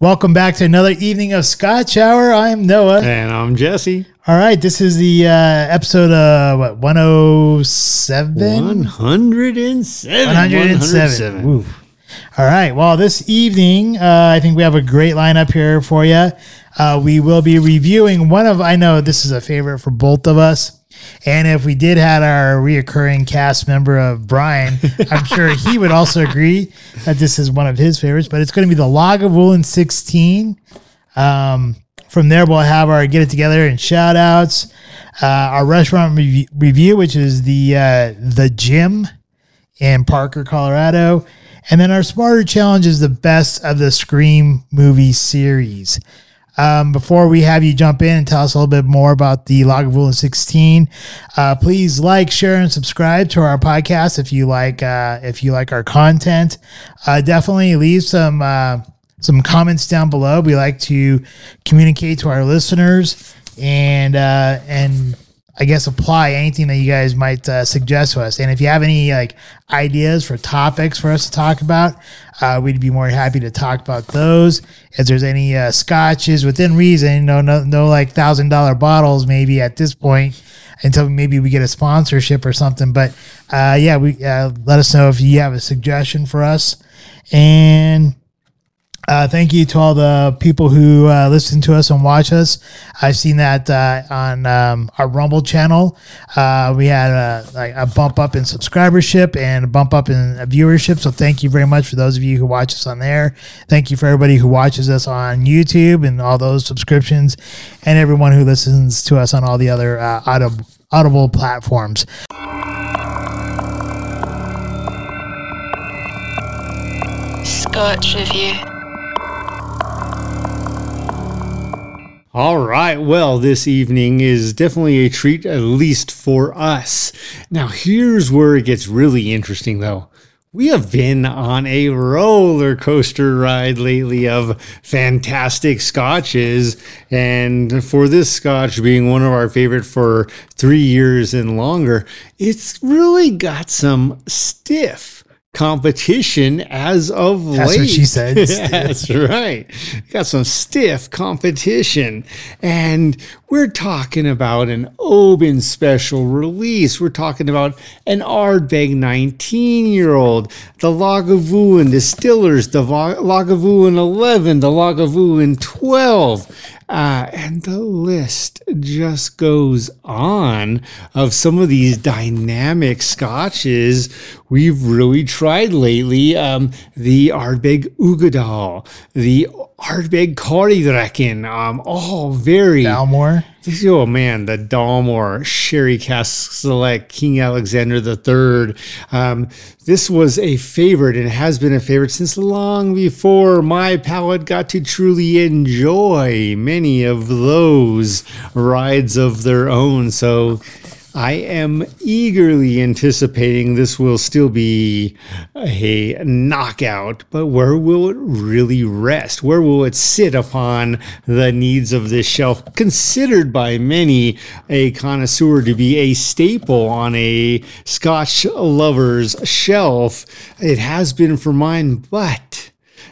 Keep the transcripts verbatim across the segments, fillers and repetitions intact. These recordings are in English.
Welcome back to another evening of Scotch Hour. I'm Noah. And I'm Jesse. All right. This is the uh, episode, uh, what, one oh seven? one oh seven. one oh seven. Woo. All right. Well, this evening, uh, I think we have a great lineup here for you. Uh, we will be reviewing one of, I know this is a favorite for both of us. And if we did have our reoccurring cast member of Brian, I'm sure he would also agree that this is one of his favorites, but it's going to be the Lagavulin sixteen. Um, from there, we'll have our get it together and shout outs, uh, our restaurant review, review, which is the, uh, the gym in Parker, Colorado. And then our Smarter Challenge is the best of the Scream movie series. Um, before we have you jump in and tell us a little bit more about the Lagavulin sixteen, uh, please like, share, and subscribe to our podcast if you like uh, if you like our content. Uh, definitely leave some uh, some comments down below. We like to communicate to our listeners and uh, and. I guess apply anything that you guys might uh, suggest to us. And if you have any like ideas for topics for us to talk about, uh, we'd be more happy to talk about those. If there's any uh, scotches within reason, no, no, no like thousand dollar bottles, maybe at this point until maybe we get a sponsorship or something. But uh, yeah, we uh, let us know if you have a suggestion for us. And Uh, thank you to all the people who uh, listen to us and watch us. I've seen that uh, on um, our Rumble channel. Uh, we had a, like a bump up in subscribership and a bump up in viewership. So thank you very much for those of you who watch us on there. Thank you for everybody who watches us on YouTube and all those subscriptions and everyone who listens to us on all the other uh, audib- audible platforms. Scotch Review. All right. Well, this evening is definitely a treat, at least for us. Now, here's where it gets really interesting, though. We have been on a roller coaster ride lately of fantastic scotches. And for this scotch being one of our favorite for three years and longer, it's really got some stiff competition as of late. That's what she said. That's right. Got some stiff competition. And we're talking about an Oban special release. We're talking about an Ardbeg nineteen-year-old, the Lagavulin Distillers, the Lagavulin eleven, the Lagavulin twelve. Uh, and the list just goes on of some of these dynamic scotches we've really tried lately. Um, the Ardbeg Ugadal, the Ardbeg Korydrekken, um, all very... Dalmore. Oh, man, the Dalmore, Sherry Cask Select, King Alexander the Third. Um, this was a favorite and has been a favorite since long before my palate got to truly enjoy many of those rides of their own. So I am eagerly anticipating this will still be a knockout, but where will it really rest? Where will it sit upon the needs of this shelf, considered by many a connoisseur to be a staple on a Scotch lover's shelf? It has been for mine, but...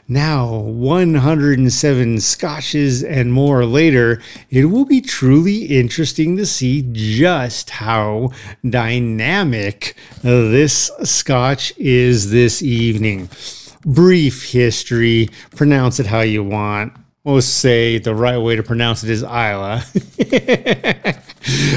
Now, one hundred seven scotches and more later, it will be truly interesting to see just how dynamic this scotch is this evening. Brief history, pronounce it how you want. We'll say the right way to pronounce it is Islay.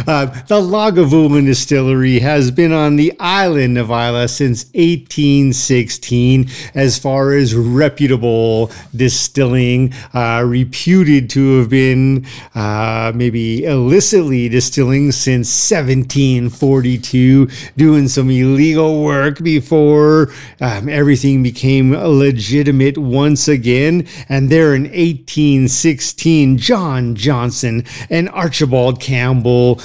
Uh, the Lagavulin Distillery has been on the island of Islay since eighteen sixteen as far as reputable distilling, uh, reputed to have been uh, maybe illicitly distilling since seventeen forty-two, doing some illegal work before um, everything became legitimate once again. And there in eighteen sixteen, John Johnson and Archibald Campbell people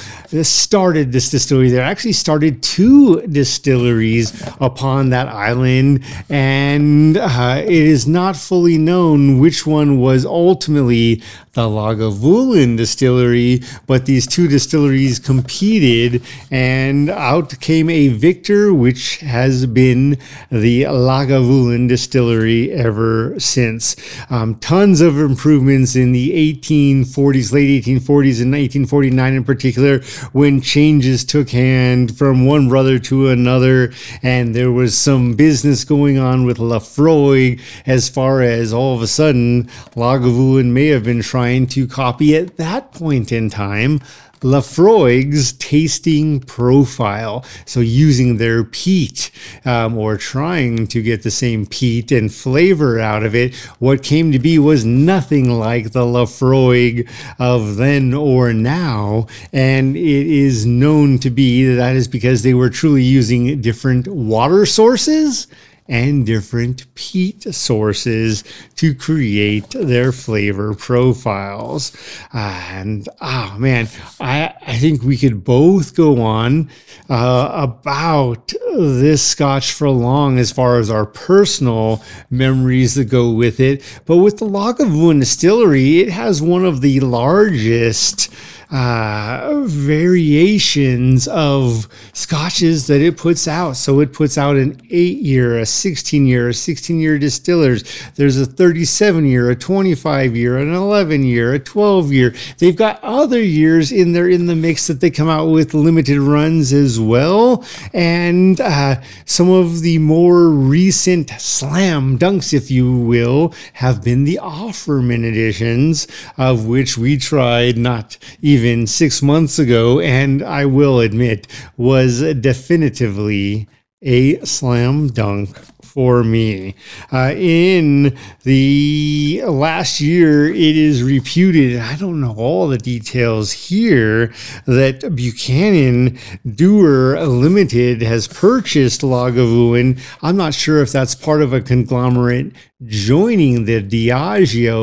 started this distillery there. Actually started two distilleries upon that island, and uh, it is not fully known which one was ultimately the Lagavulin distillery, but these two distilleries competed, and out came a victor, which has been the Lagavulin distillery ever since. Um, tons of improvements in the eighteen forties, late eighteen forties, and nineteen forty-nine in particular, when changes took hand from one brother to another, and there was some business going on with Laphroaig as far as all of a sudden Lagavulin may have been trying to copy at that point in time Laphroaig's tasting profile. So using their peat um, or trying to get the same peat and flavor out of it, what came to be was nothing like the Laphroaig of then or now. And it is known to be that, that is because they were truly using different water sources and different peat sources to create their flavor profiles. And oh man, I, I think we could both go on uh, about this scotch for long as far as our personal memories that go with it. But with the Lagavulin Distillery, it has one of the largest Uh, variations of scotches that it puts out. So it puts out an eight-year, a sixteen-year, a sixteen-year distillers. There's a thirty-seven-year, a twenty-five-year, an eleven-year, a twelve-year. They've got other years in there in the mix that they come out with limited runs as well. And uh, some of the more recent slam dunks, if you will, have been the Offerman editions, of which we tried not even Even six months ago, and I will admit, was definitively a slam dunk for me. Uh, in the last year, it is reputed, I don't know all the details here, that Buchanan Dewar Limited has purchased Lagavulin. I'm not sure if that's part of a conglomerate joining the Diageo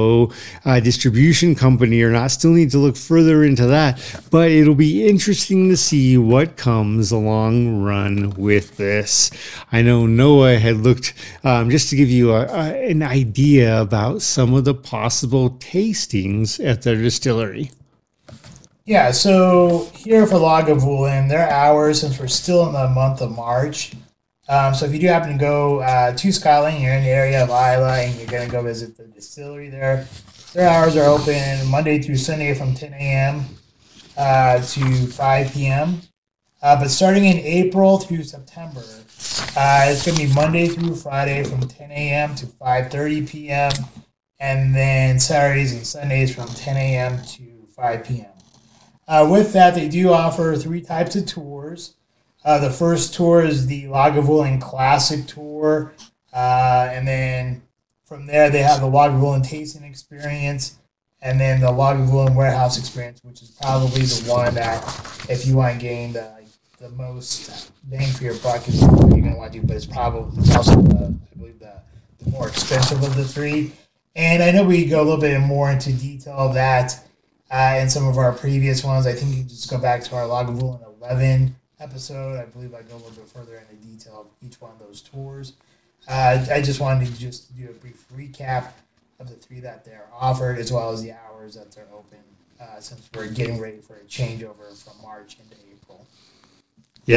uh, distribution company or not. Still need to look further into that, but it'll be interesting to see what comes along run with this. I know Noah had looked um, just to give you a, a, an idea about some of the possible tastings at their distillery. Yeah, so here for Lagavulin, their hours, since we're still in the month of March. Um, so if you do happen to go uh, to Scotland, you're in the area of Islay, and you're going to go visit the distillery there, their hours are open Monday through Sunday from ten a.m. Uh, to five p.m. Uh, but starting in April through September, uh, it's going to be Monday through Friday from ten a.m. to five thirty p.m. and then Saturdays and Sundays from ten a.m. to five p.m. Uh, with that, they do offer three types of tours. Uh, the first tour is the Lagavulin Classic Tour, uh, and then from there they have the Lagavulin Tasting Experience, and then the Lagavulin Warehouse Experience, which is probably the one that, if you want to gain the, the most bang for your buck, is what you're going to want to do, but it's probably it's also, the, I believe, the, the more expensive of the three. And I know we go a little bit more into detail of that uh, in some of our previous ones. I think you can just go back to our Lagavulin eleven episode. I believe I go a little bit further into detail of each one of those tours. Uh, I just wanted to just do a brief recap of the three that they're offered, as well as the hours that they're open, uh, since we're getting ready for a changeover from March into April.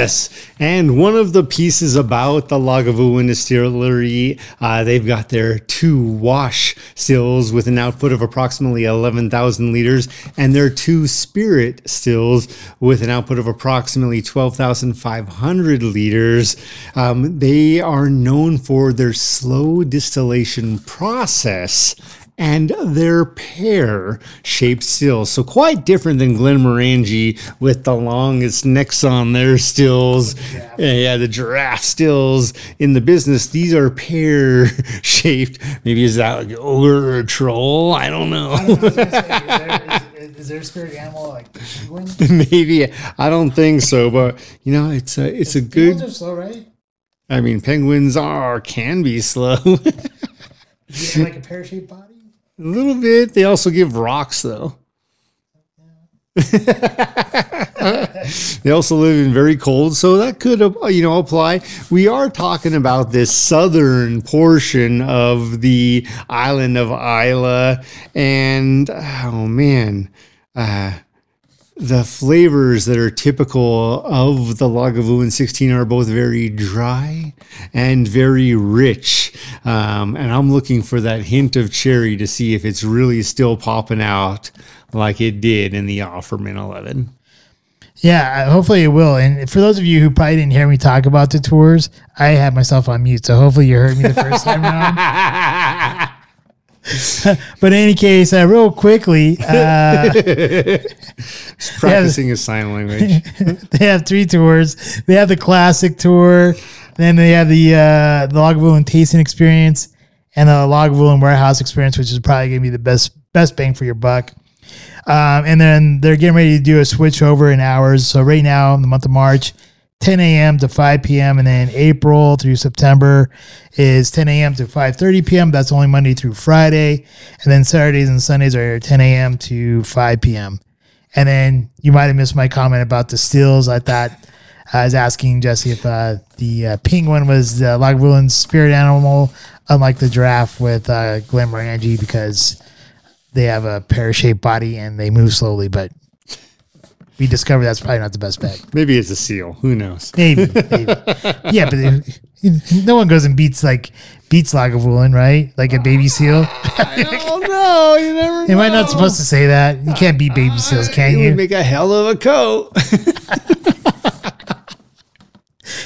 Yes, and one of the pieces about the Lagavulin Distillery, uh, they've got their two wash stills with an output of approximately eleven thousand liters, and their two spirit stills with an output of approximately twelve thousand five hundred liters. Um, they are known for their slow distillation process and their pear-shaped stills. So quite different than Glenmorangie with the longest necks on their stills. Yeah, yeah the giraffe stills in the business. These are pear-shaped. Maybe is that like ogre or troll? I don't know. I don't know. Say, is, there, is, is there a spirit animal like penguin? Maybe. I don't think so. But, you know, it's a, it's a good... Penguins are slow, right? I mean, penguins are can be slow. Is it like a pear-shaped body? A little bit. They also give rocks, though. They also live in very cold, so that could, you know, apply. We are talking about this southern portion of the island of Islay, and oh man, uh, the flavors that are typical of the Lagavulin sixteen are both very dry and very rich. Um, and I'm looking for that hint of cherry to see if it's really still popping out like it did in the Offerman eleven. Yeah, hopefully it will. And for those of you who probably didn't hear me talk about the tours, I had myself on mute, so hopefully you heard me the first time around. But in any case, uh, real quickly, uh, practicing have, a sign language. They have three tours. They have the classic tour, then they have the uh, the Lagavulin tasting experience, and the Lagavulin warehouse experience, which is probably going to be the best best bang for your buck. Um, and then they're getting ready to do a switch over in hours. So right now in the month of March, ten a.m. to five p.m. And then April through September is ten a.m. to five thirty p.m. That's only Monday through Friday. And then Saturdays and Sundays are ten a.m. to five p.m. And then you might have missed my comment about the stills. I thought I was asking Jesse if uh, the uh, penguin was the Lagavulin's spirit animal, unlike the giraffe with uh, Glenmorangie, because they have a pear-shaped body and they move slowly, but we discovered that's probably not the best bet. Maybe it's a seal. Who knows? Maybe. maybe. Yeah, but it, it, no one goes and beats like beats Lagavulin, right? Like a baby seal. I don't know. You never know. Am I not supposed to say that? You can't beat baby seals, can you? You would make a hell of a coat.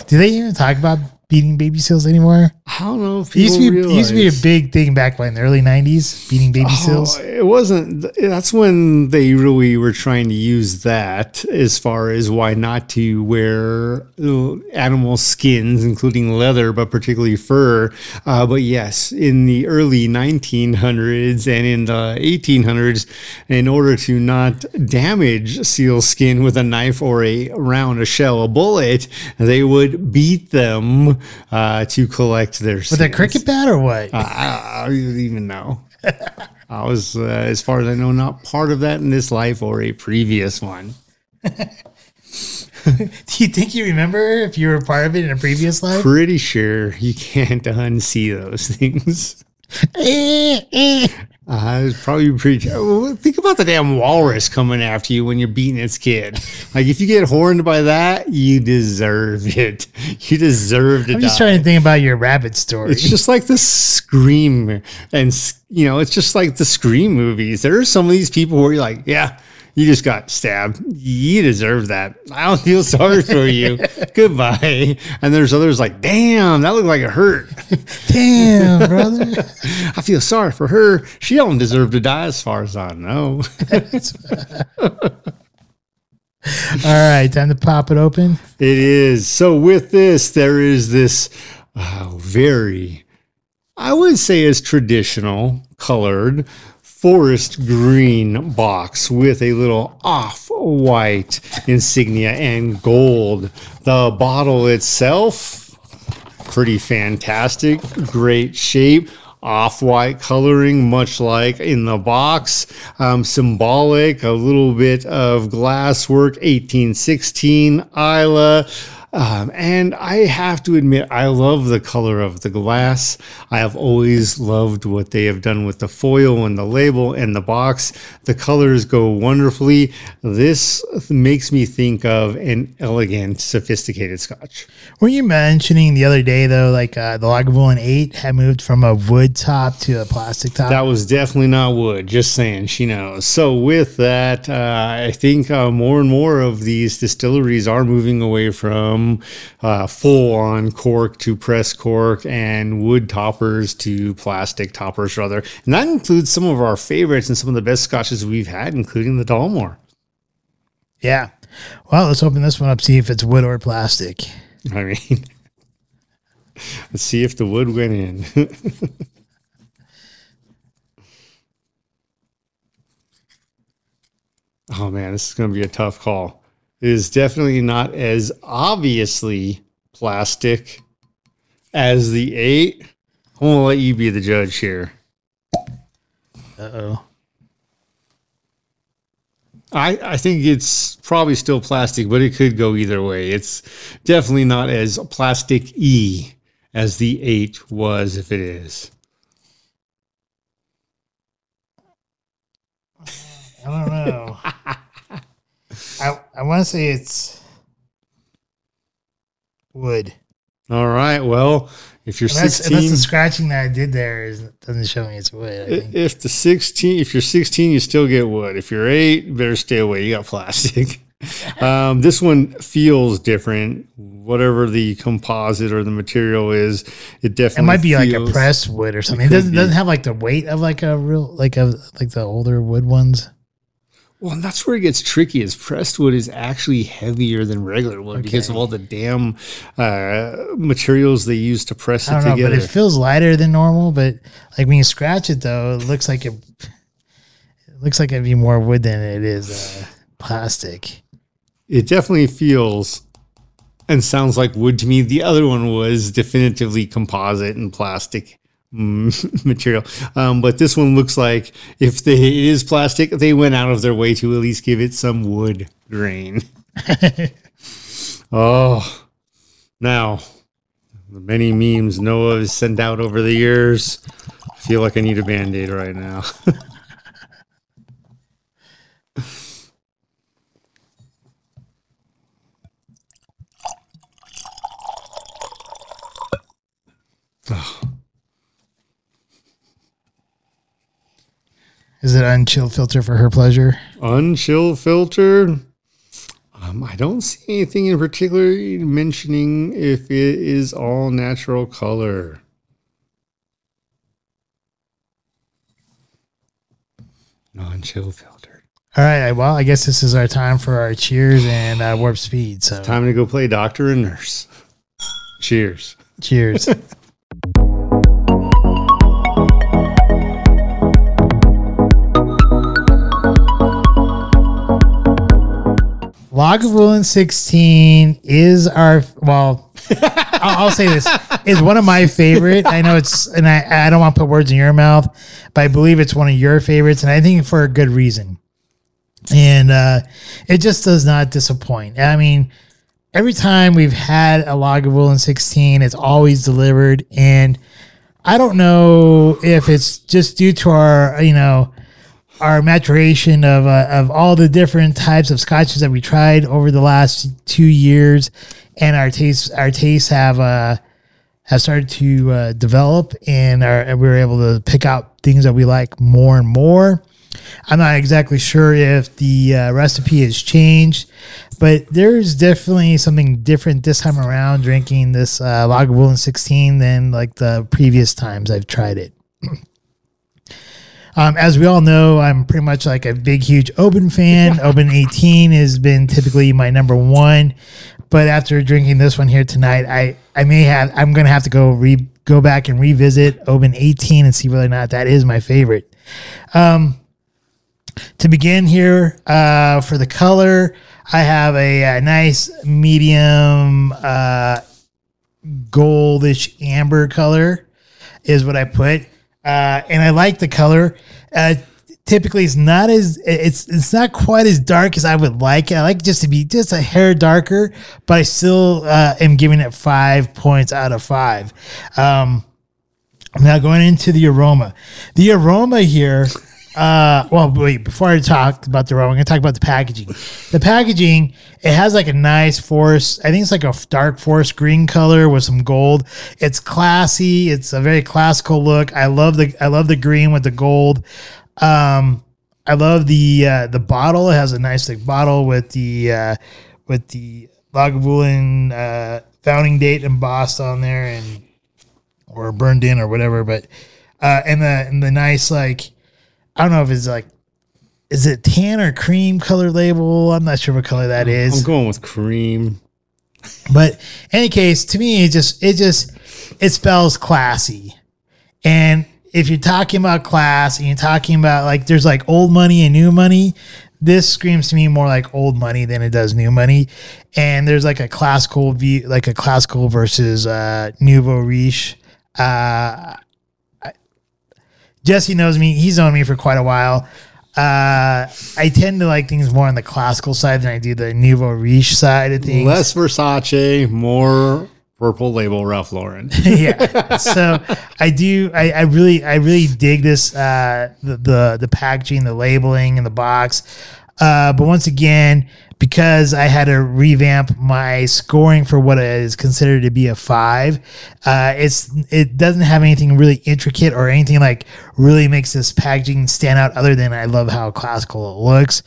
Do they even talk about beating baby seals anymore? I don't know if people it, used be, it used to be a big thing back in the early nineties, beating baby oh, seals. It wasn't. That's when they really were trying to use that as far as why not to wear animal skins, including leather, but particularly fur. Uh, but yes, in the early nineteen hundreds and in the eighteen hundreds, in order to not damage seal skin with a knife or a round, a shell, a bullet, they would beat them Uh, to collect their seals. With a cricket bat or what? Uh, I, I don't even know. I was, uh, as far as I know, not part of that in this life or a previous one. Do you think you remember if you were part of it in a previous life? Pretty sure you can't unsee those things. I was probably pretty. Think about the damn walrus coming after you when you're beating its kid. Like, if you get horned by that, you deserve it. You deserve to die. I'm just trying to think about your rabbit story. It's just like the Scream, and you know, it's just like the Scream movies. There are some of these people where you're like, yeah, you just got stabbed. You deserve that. I don't feel sorry for you. Goodbye. And there's others like, damn, that looked like it hurt. Damn, brother. I feel sorry for her. She don't deserve to die as far as I know. All right, time to pop it open. It is. So with this, there is this uh, very, I would say is traditional colored forest green box with a little off-white insignia and gold. The bottle itself, pretty fantastic, great shape, off-white coloring, much like in the box. Um, symbolic, a little bit of glasswork, eighteen sixteen Islay. Um, and I have to admit, I love the color of the glass. I have always loved what they have done with the foil and the label and the box. The colors go wonderfully. This makes me think of an elegant, sophisticated Scotch. Were you mentioning the other day, though, like uh, the Lagavulin eight had moved from a wood top to a plastic top? That was definitely not wood. Just saying, she knows. So with that, uh, I think uh, more and more of these distilleries are moving away from Uh, full-on cork to press cork and wood toppers to plastic toppers, rather. And that includes some of our favorites and some of the best scotches we've had, including the Dalmore. Yeah. Well, let's open this one up, see if it's wood or plastic. I mean, let's see if the wood went in. Oh, man, this is going to be a tough call. It is definitely not as obviously plastic as the eight. I'm going to let you be the judge here. Uh-oh. I, I think it's probably still plastic, but it could go either way. It's definitely not as plastic-y as the eight was, if it is. I don't know. I I want to say it's wood. All right. Well, if you're unless, sixteen, unless the scratching that I did there is, doesn't show me it's wood. I think. If the sixteen, if you're sixteen, you still get wood. If you're eight, better stay away. You got plastic. um, this one feels different. Whatever the composite or the material is, it definitely it might be feels, like a pressed wood or something. It, it doesn't be. doesn't have like the weight of like a real like a like the older wood ones. Well, and that's where it gets tricky is pressed wood is actually heavier than regular wood okay. because of all the damn uh, materials they use to press I don't it know, together. But it feels lighter than normal, but like when you scratch it though, it looks like it, it looks like it'd be more wood than it is uh, plastic. It definitely feels and sounds like wood to me. The other one was definitively composite and plastic. material um but this one looks like if they, it is plastic they went out of their way to at least give it some wood grain. Oh, now the many memes Noah has sent out over the years, I feel like I need a band-aid right now. Oh. Is it unchill filter for her pleasure? Unchill filter? Um, I don't see anything in particular mentioning if it is all natural color. Non-chill filter. All right. Well, I guess this is our time for our cheers and uh, warp speed. So it's time to go play doctor and nurse. Cheers. Cheers. Lagavulin sixteen is our, well, I'll, I'll say this, is one of my favorite. I know it's, and I, I don't want to put words in your mouth, but I believe it's one of your favorites, and I think for a good reason. And uh, it just does not disappoint. I mean, every time we've had a Lagavulin sixteen, it's always delivered, and I don't know if it's just due to our, you know, our maturation of uh, of all the different types of scotches that we tried over the last two years, and our tastes our tastes have uh, have started to uh, develop, and our, we were able to pick out things that we like more and more. I'm not exactly sure if the uh, recipe has changed, but there's definitely something different this time around drinking this uh, Lagavulin sixteen than like the previous times I've tried it. Um, as we all know, I'm pretty much like a big, huge Oban fan. Oban eighteen has been typically my number one, but after drinking this one here tonight, I, I may have I'm gonna have to go re go back and revisit Oban eighteen and see whether or not that is my favorite. Um, to begin here, uh, for the color, I have a, a nice medium uh, goldish amber color, is what I put. Uh, and I like the color. Uh, typically, it's not as it's it's not quite as dark as I would like. I like just to be just a hair darker, but I still uh, am giving it five points out of five. Um, now going into the aroma, the aroma here. Uh, well, wait. Before I talk about the aroma, I'm gonna talk about the packaging. The packaging it has like a nice forest. I think it's like a dark forest green color with some gold. It's classy. It's a very classical look. I love the I love the green with the gold. Um, I love the uh, the bottle. It has a nice thick bottle with the uh, with the Lagavulin uh, founding date embossed on there and or burned in or whatever. But uh, and the and the nice like. I don't know if it's like, is it tan or cream color label? I'm not sure what color that is. I'm going with cream. But in any case, to me, it just, it just, it spells classy. And if you're talking about class and you're talking about like, there's like old money and new money, this screams to me more like old money than it does new money. And there's like a classical view, like a classical versus uh, nouveau riche. Uh, Jesse knows me. He's known me for quite a while. Uh, I tend to like things more on the classical side than I do the nouveau riche side of things. Less Versace, more Purple Label Ralph Lauren. Yeah. So I do, I, I really, I really dig this, uh, the, the, the packaging, the labeling and the box. Uh, but once again, because I had to revamp my scoring for what is considered to be a five, uh, it's it doesn't have anything really intricate or anything like really makes this packaging stand out other than I love how classical it looks.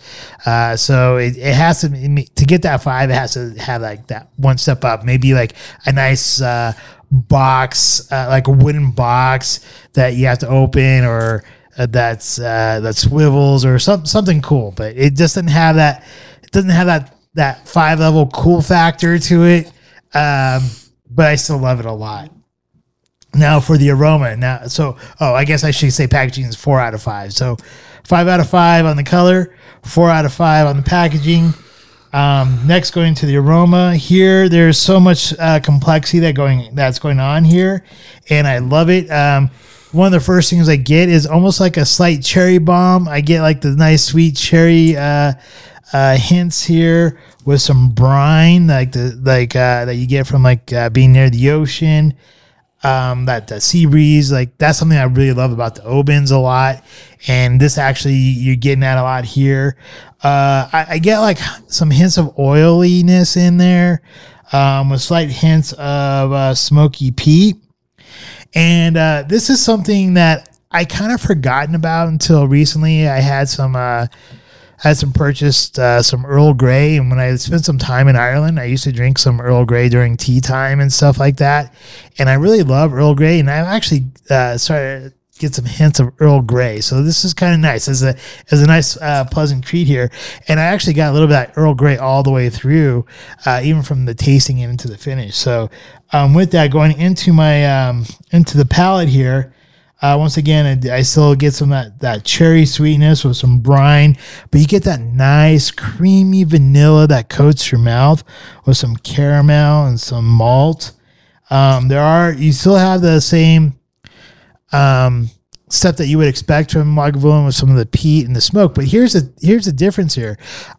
Uh, so it, it has to, to get that five, it has to have like that one step up, maybe like a nice uh, box, uh, like a wooden box that you have to open, or uh, that's uh, that swivels or some, something cool, but it just doesn't have that. Doesn't have that, that five level cool factor to it, um, but I still love it a lot. Now for the aroma. Now, so oh, I guess I should say packaging is four out of five. So five out of five on the color, four out of five on the packaging. Um, next, going to the aroma. Here, there's so much uh, complexity that going that's going on here, and I love it. Um, one of the first things I get is almost like a slight cherry bomb. I get like the nice sweet cherry. Uh, Uh, hints here with some brine, like the like uh, that you get from like uh, being near the ocean. Um, that the sea breeze, like that's something I really love about the Obans a lot, and this actually you're getting that a lot here. Uh, I, I get like some hints of oiliness in there, um, with slight hints of uh, smoky peat, and uh, this is something that I kind of forgotten about until recently. I had some. Uh, I had some purchased uh, some Earl Grey, and when I spent some time in Ireland, I used to drink some Earl Grey during tea time and stuff like that. And I really love Earl Grey, and I actually uh, started to get some hints of Earl Grey. So this is kind of nice as a as a nice uh, pleasant treat here. And I actually got a little bit of that Earl Grey all the way through, uh, even from the tasting into the finish. So um, with that, going into my um, into the palate here. Uh, once again, I, I still get some of that, that cherry sweetness with some brine, but you get that nice creamy vanilla that coats your mouth with some caramel and some malt. Um, there are, you still have the same um, stuff that you would expect from Lagavulin with some of the peat and the smoke, but here's a, here's the difference here.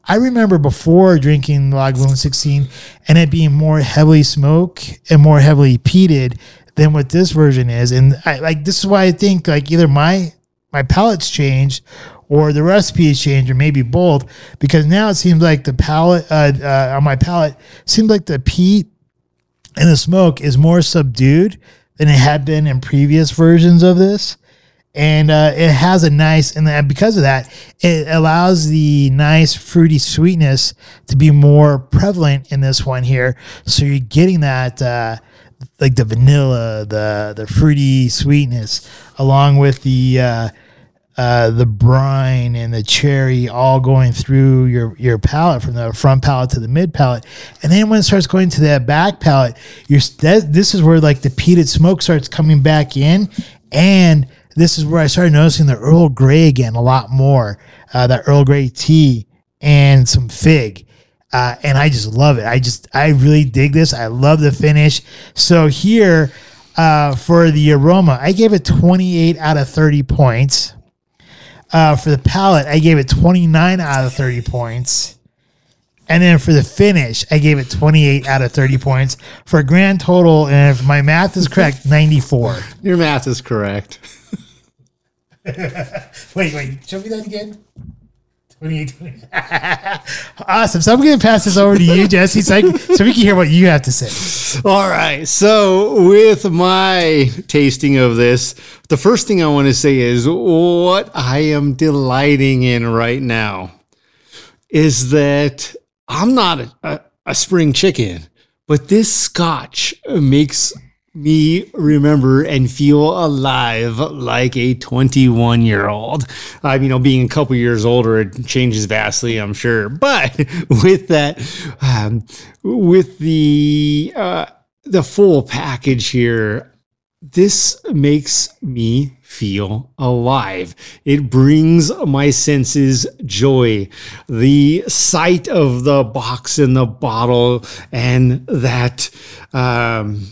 I remember before drinking Lagavulin sixteen and it being more heavily smoke and more heavily peated than what this version is. And I like, this is why I think like either my, my palate's changed or the recipe has changed, or maybe both, because now it seems like the palate uh, uh, on my palate seems like the peat and the smoke is more subdued than it had been in previous versions of this. And uh, it has a nice, and because of that, it allows the nice fruity sweetness to be more prevalent in this one here. So you're getting that, uh, like the vanilla, the the fruity sweetness, along with the uh, uh, the brine and the cherry, all going through your your palate from the front palate to the mid palate, and then when it starts going to that back palate, you're that, this is where like the peated smoke starts coming back in, and this is where I started noticing the Earl Grey again a lot more, uh, that Earl Grey tea and some fig. Uh, and I just love it. I just, I really dig this. I love the finish. So here, uh, for the aroma, I gave it twenty-eight out of thirty points. Uh, for the palate, I gave it twenty-nine out of thirty points. And then for the finish, I gave it twenty-eight out of thirty points for a grand total. And if my math is correct, ninety-four. Your math is correct. wait, wait, show me that again. Awesome. So I'm going to pass this over to you, Jesse, so, I can, so we can hear what you have to say. All right. So with my tasting of this, the first thing I want to say is what I am delighting in right now is that I'm not a, a, a spring chicken, but this scotch makes me remember and feel alive like a twenty-one year old. I um, you know, being a couple years older, it changes vastly, I'm sure. But with that, um, with the, uh, the full package here, this makes me feel alive. It brings my senses joy. The sight of the box and the bottle and that, um,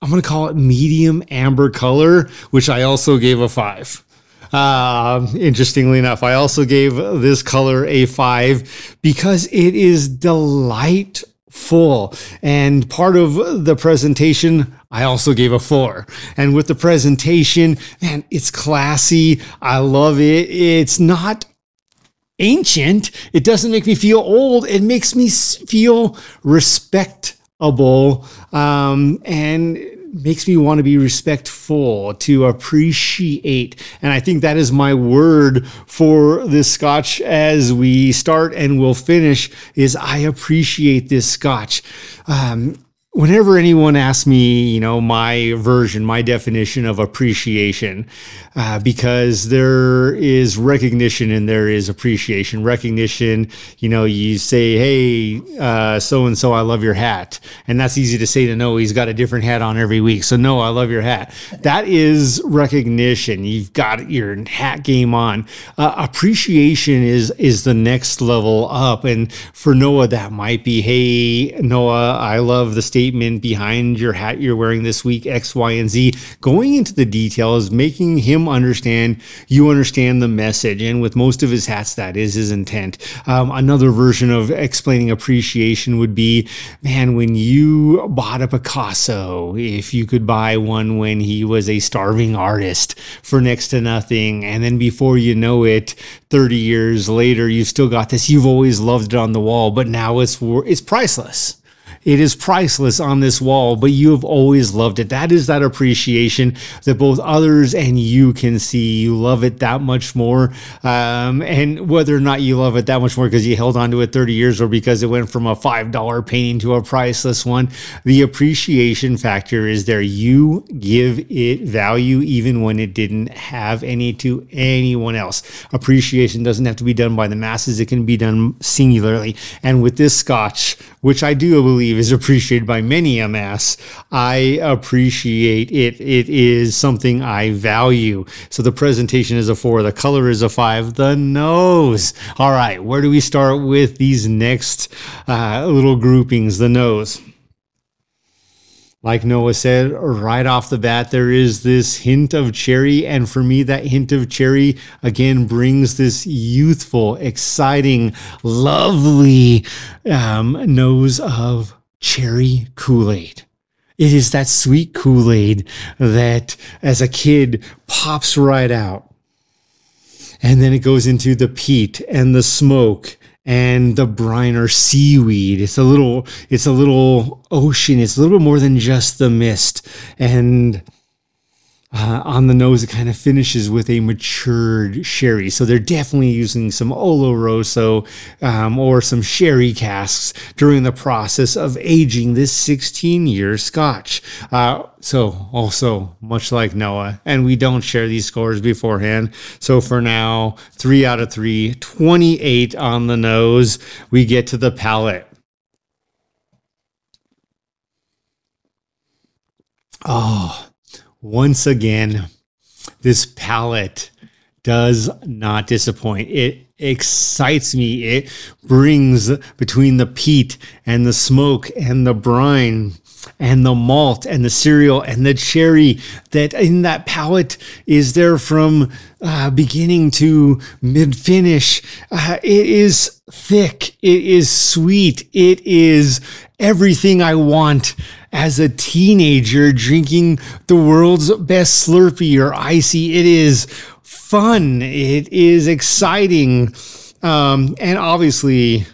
I'm going to call it medium amber color, which I also gave a five. Uh, interestingly enough, I also gave this color a five because it is delightful. And part of the presentation, I also gave a four. And with the presentation, man, it's classy. I love it. It's not ancient. It doesn't make me feel old. It makes me feel respectable, um, and makes me want to be respectful, to appreciate. And I think that is my word for this scotch as we start and we'll finish, is I appreciate this scotch. Um, whenever anyone asks me, you know, my version, my definition of appreciation, uh, because there is recognition and there is appreciation. Recognition, you know, you say, hey, uh, so-and-so, I love your hat. And that's easy to say to know he's got a different hat on every week. So no, I love your hat. That is recognition. You've got your hat game on. Uh, appreciation is, is the next level up. And for Noah, that might be, hey, Noah, I love the state behind your hat you're wearing this week, X, Y, and Z, going into the details, making him understand, you understand the message. And with most of his hats, that is his intent. Um, another version of explaining appreciation would be, man, when you bought a Picasso, if you could buy one when he was a starving artist for next to nothing, and then before you know it, thirty years later, you've still got this, you've always loved it on the wall, but now it's it's priceless. It is priceless on this wall, but you have always loved it. That is that appreciation that both others and you can see. You love it that much more. Um, and whether or not you love it that much more because you held on to it thirty years or because it went from a five dollar painting to a priceless one, the appreciation factor is there. You give it value even when it didn't have any to anyone else. Appreciation doesn't have to be done by the masses. It can be done singularly. And with this scotch, which I do believe is appreciated by many a mass, I appreciate it. It is something I value. So the presentation is a four, the color is a five, the nose. All right, where do we start with these next uh, little groupings? The nose. Like Noah said, right off the bat, there is this hint of cherry. And for me, that hint of cherry, again, brings this youthful, exciting, lovely um, nose of cherry Kool-Aid. It is that sweet Kool-Aid that, as a kid, pops right out. And then it goes into the peat and the smoke and the brine or seaweed. It's a little, it's a little ocean. It's a little bit more than just the mist. And uh, on the nose, it kind of finishes with a matured sherry. So they're definitely using some Oloroso um, or some sherry casks during the process of aging this sixteen year scotch. Uh, so also much like Noah, and we don't share these scores beforehand. So for now, three out of three, twenty-eight on the nose. We get to the palate. Oh, once again, this palette does not disappoint. It excites me. It brings between the peat and the smoke and the brine and the malt and the cereal and the cherry that in that palate is there from uh, beginning to mid-finish. Uh, it is thick. It is sweet. It is everything I want as a teenager drinking the world's best Slurpee or icy. It is fun. It is exciting. Um, and obviously,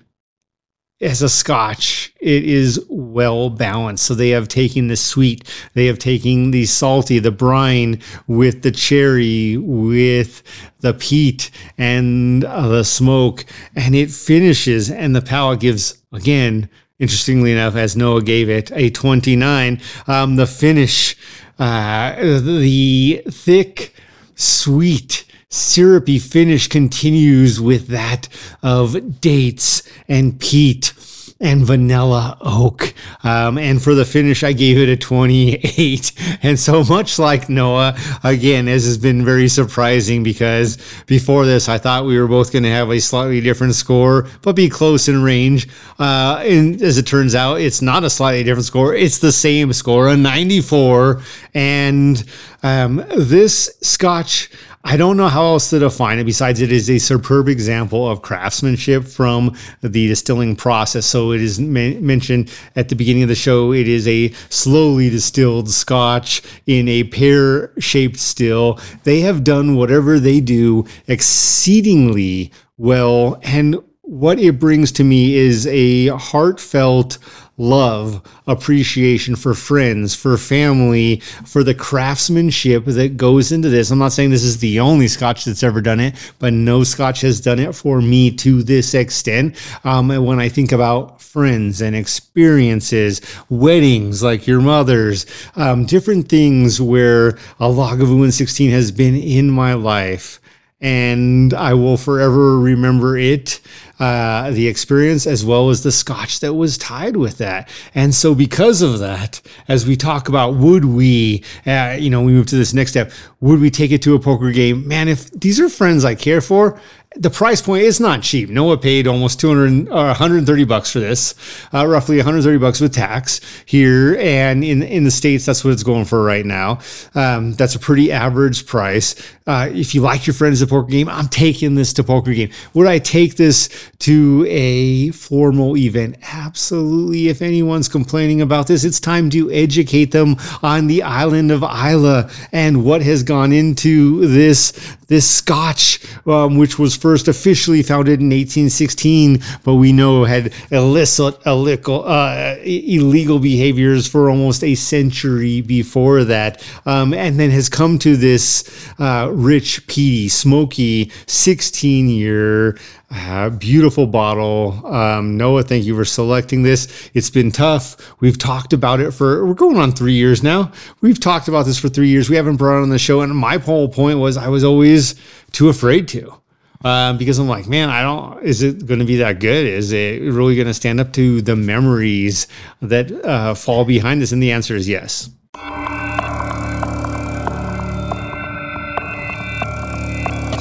as a scotch, it is well balanced. So they have taken the sweet, they have taken the salty, the brine with the cherry, with the peat and uh, the smoke, and it finishes. And the palate gives, again, interestingly enough, as Noah gave it a twenty-nine, um, the finish, uh, the thick, sweet, syrupy finish continues with that of dates and peat and vanilla oak. Um, and for the finish, I gave it a twenty-eight. And so much like Noah, again, this has been very surprising because before this, I thought we were both going to have a slightly different score, but be close in range. Uh, and as it turns out, it's not a slightly different score. It's the same score, a ninety-four. And um, this scotch, I don't know how else to define it besides it is a superb example of craftsmanship from the distilling process. So it is ma- mentioned at the beginning of the show, it is a slowly distilled scotch in a pear-shaped still. They have done whatever they do exceedingly well, and what it brings to me is a heartfelt love, appreciation for friends, for family, for the craftsmanship that goes into this. I'm not saying this is the only scotch that's ever done it, but no scotch has done it for me to this extent. Um, and when I think about friends and experiences, weddings like your mother's, um, different things where a Lagavulin sixteen has been in my life, and I will forever remember it, uh, the experience, as well as the scotch that was tied with that. And so because of that, as we talk about, would we, uh, you know, we move to this next step, would we take it to a poker game? Man, if these are friends I care for, the price point is not cheap. Noah paid almost two hundred or one hundred thirty bucks for this, uh, roughly one hundred thirty bucks with tax here. And in, in the States, that's what it's going for right now. Um, that's a pretty average price. Uh, if you like your friends at poker game, I'm taking this to poker game. Would I take this to a formal event? Absolutely. If anyone's complaining about this, it's time to educate them on the island of Islay and what has gone into this, this scotch, um, which was first officially founded in eighteen sixteen, but we know had illicit, illegal, uh, illegal behaviors for almost a century before that, um, and then has come to this uh, rich, peaty, smoky sixteen-year uh, beautiful bottle. Um, Noah, thank you for selecting this. It's been tough. We've talked about it for, we're going on three years now. We've talked about this for three years. We haven't brought it on the show, and my whole point was I was always too afraid to. Um, because I'm like, man, I don't, is it going to be that good? Is it really going to stand up to the memories that uh, fall behind this? And the answer is yes.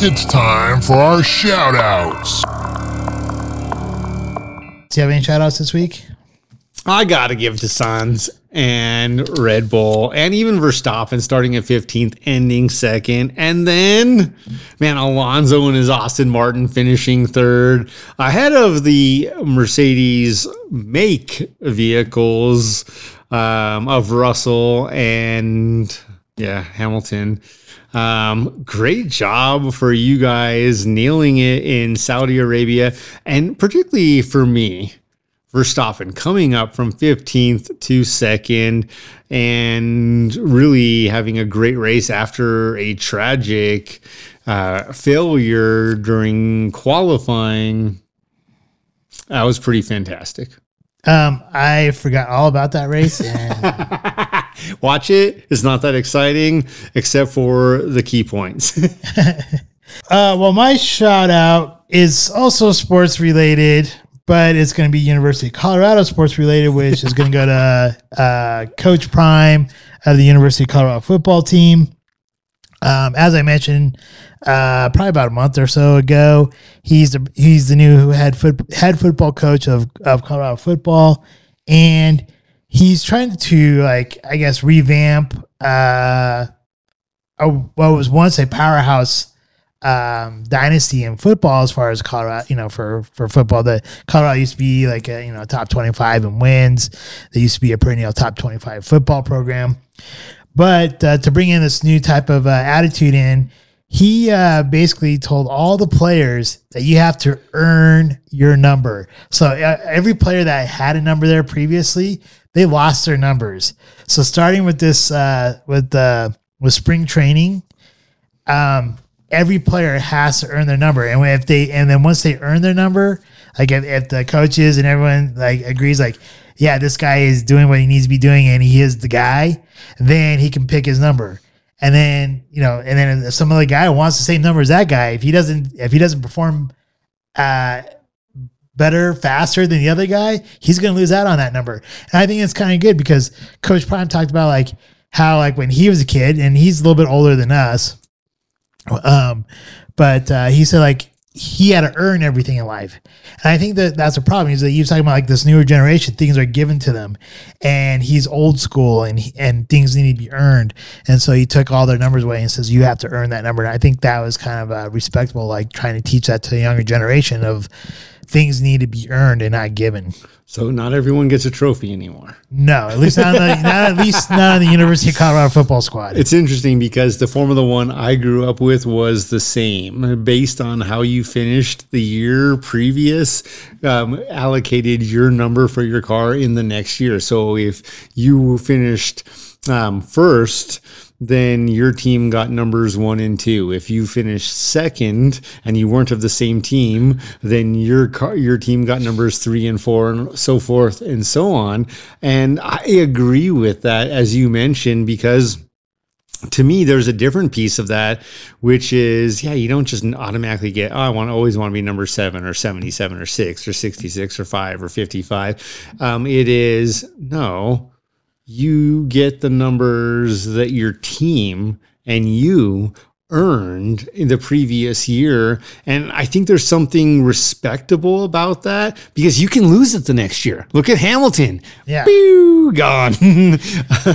It's time for our shout outs. Do you have any shout outs this week? I got to give to Sans and Red Bull and even Verstappen starting at fifteenth, ending second. And then, man, Alonso and his Aston Martin finishing third ahead of the Mercedes make vehicles um, of Russell and, yeah, Hamilton. Um, great job for you guys nailing it in Saudi Arabia, and particularly for me. Verstappen coming up from fifteenth to second and really having a great race after a tragic uh, failure during qualifying. That was pretty fantastic. Um, I forgot all about that race. And watch it. It's not that exciting except for the key points. uh, well, my shout out is also sports related, but it's going to be University of Colorado sports related, which is going to go to uh, Coach Prime of the University of Colorado football team. Um, as I mentioned, uh, probably about a month or so ago, he's the, he's the new head foot, head football coach of, of Colorado football. And he's trying to, like, I guess, revamp uh, a, what was once a powerhouse Um, dynasty in football, as far as Colorado, you know, for, for football, the Colorado used to be like a, you know, top twenty-five in wins. They used to be a perennial top twenty-five football program, but uh, to bring in this new type of uh, attitude in, he uh, basically told all the players that you have to earn your number. So uh, every player that had a number there previously, they lost their numbers. So starting with this, uh, with uh, with spring training, um. every player has to earn their number. And if they, and then once they earn their number, like if, if the coaches and everyone like agrees, like, yeah, this guy is doing what he needs to be doing and he is the guy, then he can pick his number. And then, you know, and then if some other guy wants the same number as that guy, if he doesn't, if he doesn't perform uh, better, faster than the other guy, he's going to lose out on that number. And I think it's kind of good because Coach Prime talked about like how, like when he was a kid, and he's a little bit older than us, Um, but, uh, he said like, he had to earn everything in life. And I think that that's a problem is that you're talking about like this newer generation, things are given to them and he's old school and, and things need to be earned. And so he took all their numbers away and says, you have to earn that number. And I think that was kind of a uh, respectable, like trying to teach that to the younger generation of things need to be earned and not given. So not everyone gets a trophy anymore. No, at least not, on the, not at least not on the University of Colorado football squad. It's interesting because the Formula One I grew up with was the same. Based on how you finished the year previous, um, allocated your number for your car in the next year. So if you finished um, first, then your team got numbers one and two. If you finished second and you weren't of the same team, then your car, your team got numbers three and four and so forth and so on. And I agree with that, as you mentioned, because to me, there's a different piece of that, which is, yeah, you don't just automatically get, oh, I want to always want to be number seven or seventy-seven or six or sixty-six or five or fifty-five. Um, it is, no, you get the numbers that your team and you earned in the previous year. And I think there's something respectable about that because you can lose it the next year. Look at Hamilton. Yeah. Pew, gone.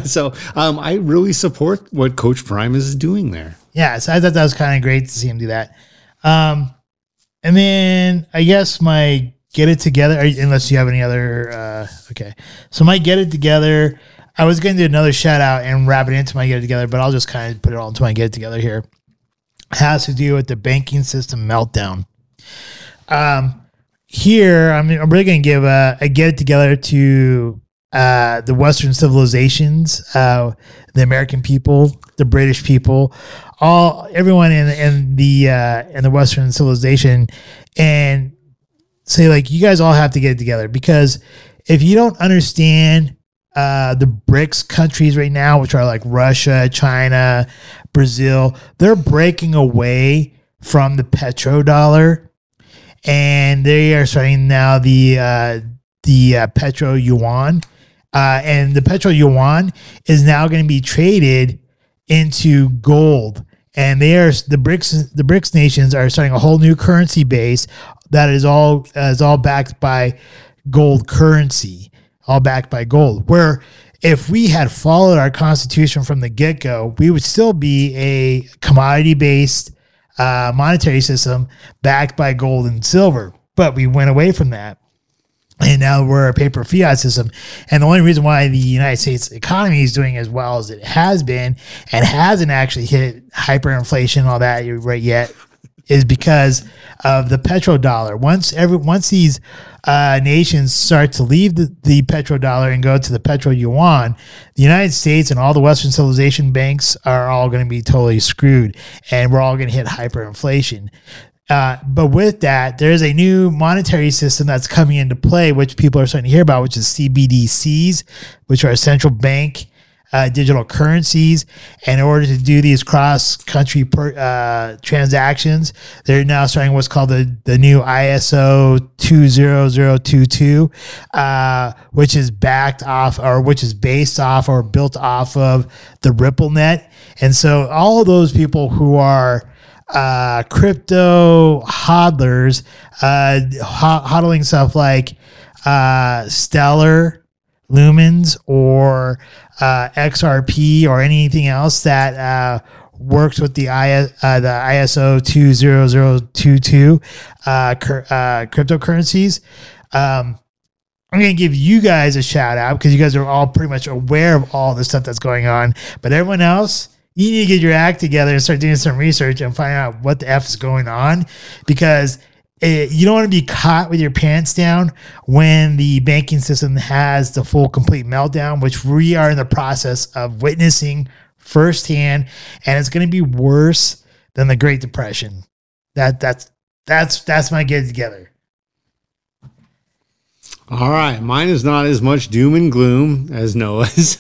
so um, I really support what Coach Prime is doing there. Yeah. So I thought that was kind of great to see him do that. Um, and then I guess my get it together, unless you have any other. Uh, okay. So my get it together. I was going to do another shout out and wrap it into my get it together, but I'll just kind of put it all into my get it together here. It has to do with the banking system meltdown. Um, here, I'm, I'm really going to give a, a get it together to uh, the Western civilizations, uh, the American people, the British people, all everyone in in the uh, in the Western civilization, and say like you guys all have to get it together because if you don't understand. Uh, the BRICS countries right now, which are like Russia, China, Brazil, they're breaking away from the petrodollar, and they are starting now the uh, the uh, petro yuan, uh, and the petro yuan is now going to be traded into gold, and they are the BRICS the BRICS nations are starting a whole new currency base that is all uh, is all backed by gold currency. All backed by gold, where if we had followed our constitution from the get-go, we would still be a commodity-based uh, monetary system backed by gold and silver. But we went away from that, and now we're a paper fiat system. And the only reason why the United States economy is doing as well as it has been and hasn't actually hit hyperinflation and all that right yet is because of the petrodollar. Once every once these uh, nations start to leave the, the petrodollar and go to the petro yuan, the United States and all the Western civilization banks are all going to be totally screwed, and we're all going to hit hyperinflation. Uh, but with that, there's a new monetary system that's coming into play, which people are starting to hear about, which is C B D Cs, which are central bank Uh, digital currencies. And in order to do these cross-country per, uh, transactions, they're now starting what's called the, the new I S O two zero zero two two, uh, which is backed off or which is based off or built off of the Ripple net. And so all of those people who are uh, crypto hodlers, uh, hodling stuff like uh, Stellar, Lumens, or uh, X R P, or anything else that uh, works with the I S O two zero zero two two uh, cur- uh, cryptocurrencies. Um, I'm going to give you guys a shout out because you guys are all pretty much aware of all the stuff that's going on. But everyone else, you need to get your act together and start doing some research and find out what the F is going on, because It, you don't want to be caught with your pants down when the banking system has the full, complete meltdown, which we are in the process of witnessing firsthand, and it's going to be worse than the Great Depression. That that's that's that's my get together. All right, mine is not as much doom and gloom as Noah's.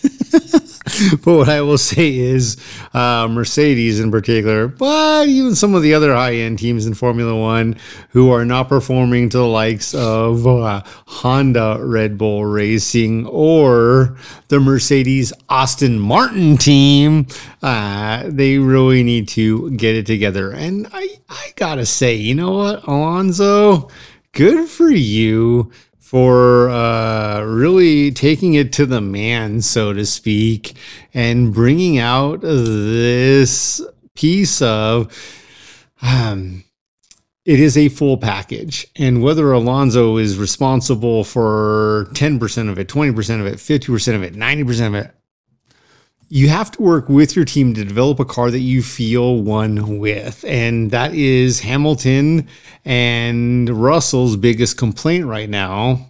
But what I will say is uh, Mercedes in particular, but even some of the other high-end teams in Formula One who are not performing to the likes of uh, Honda Red Bull Racing or the Mercedes Aston Martin team, uh, they really need to get it together. And I, I gotta say, you know what, Alonso, good for you for uh, really taking it to the man, so to speak, and bringing out this piece of, um, it is a full package. And whether Alonso is responsible for ten percent of it, twenty percent of it, fifty percent of it, ninety percent of it, you have to work with your team to develop a car that you feel one with. And that is Hamilton and Russell's biggest complaint right now,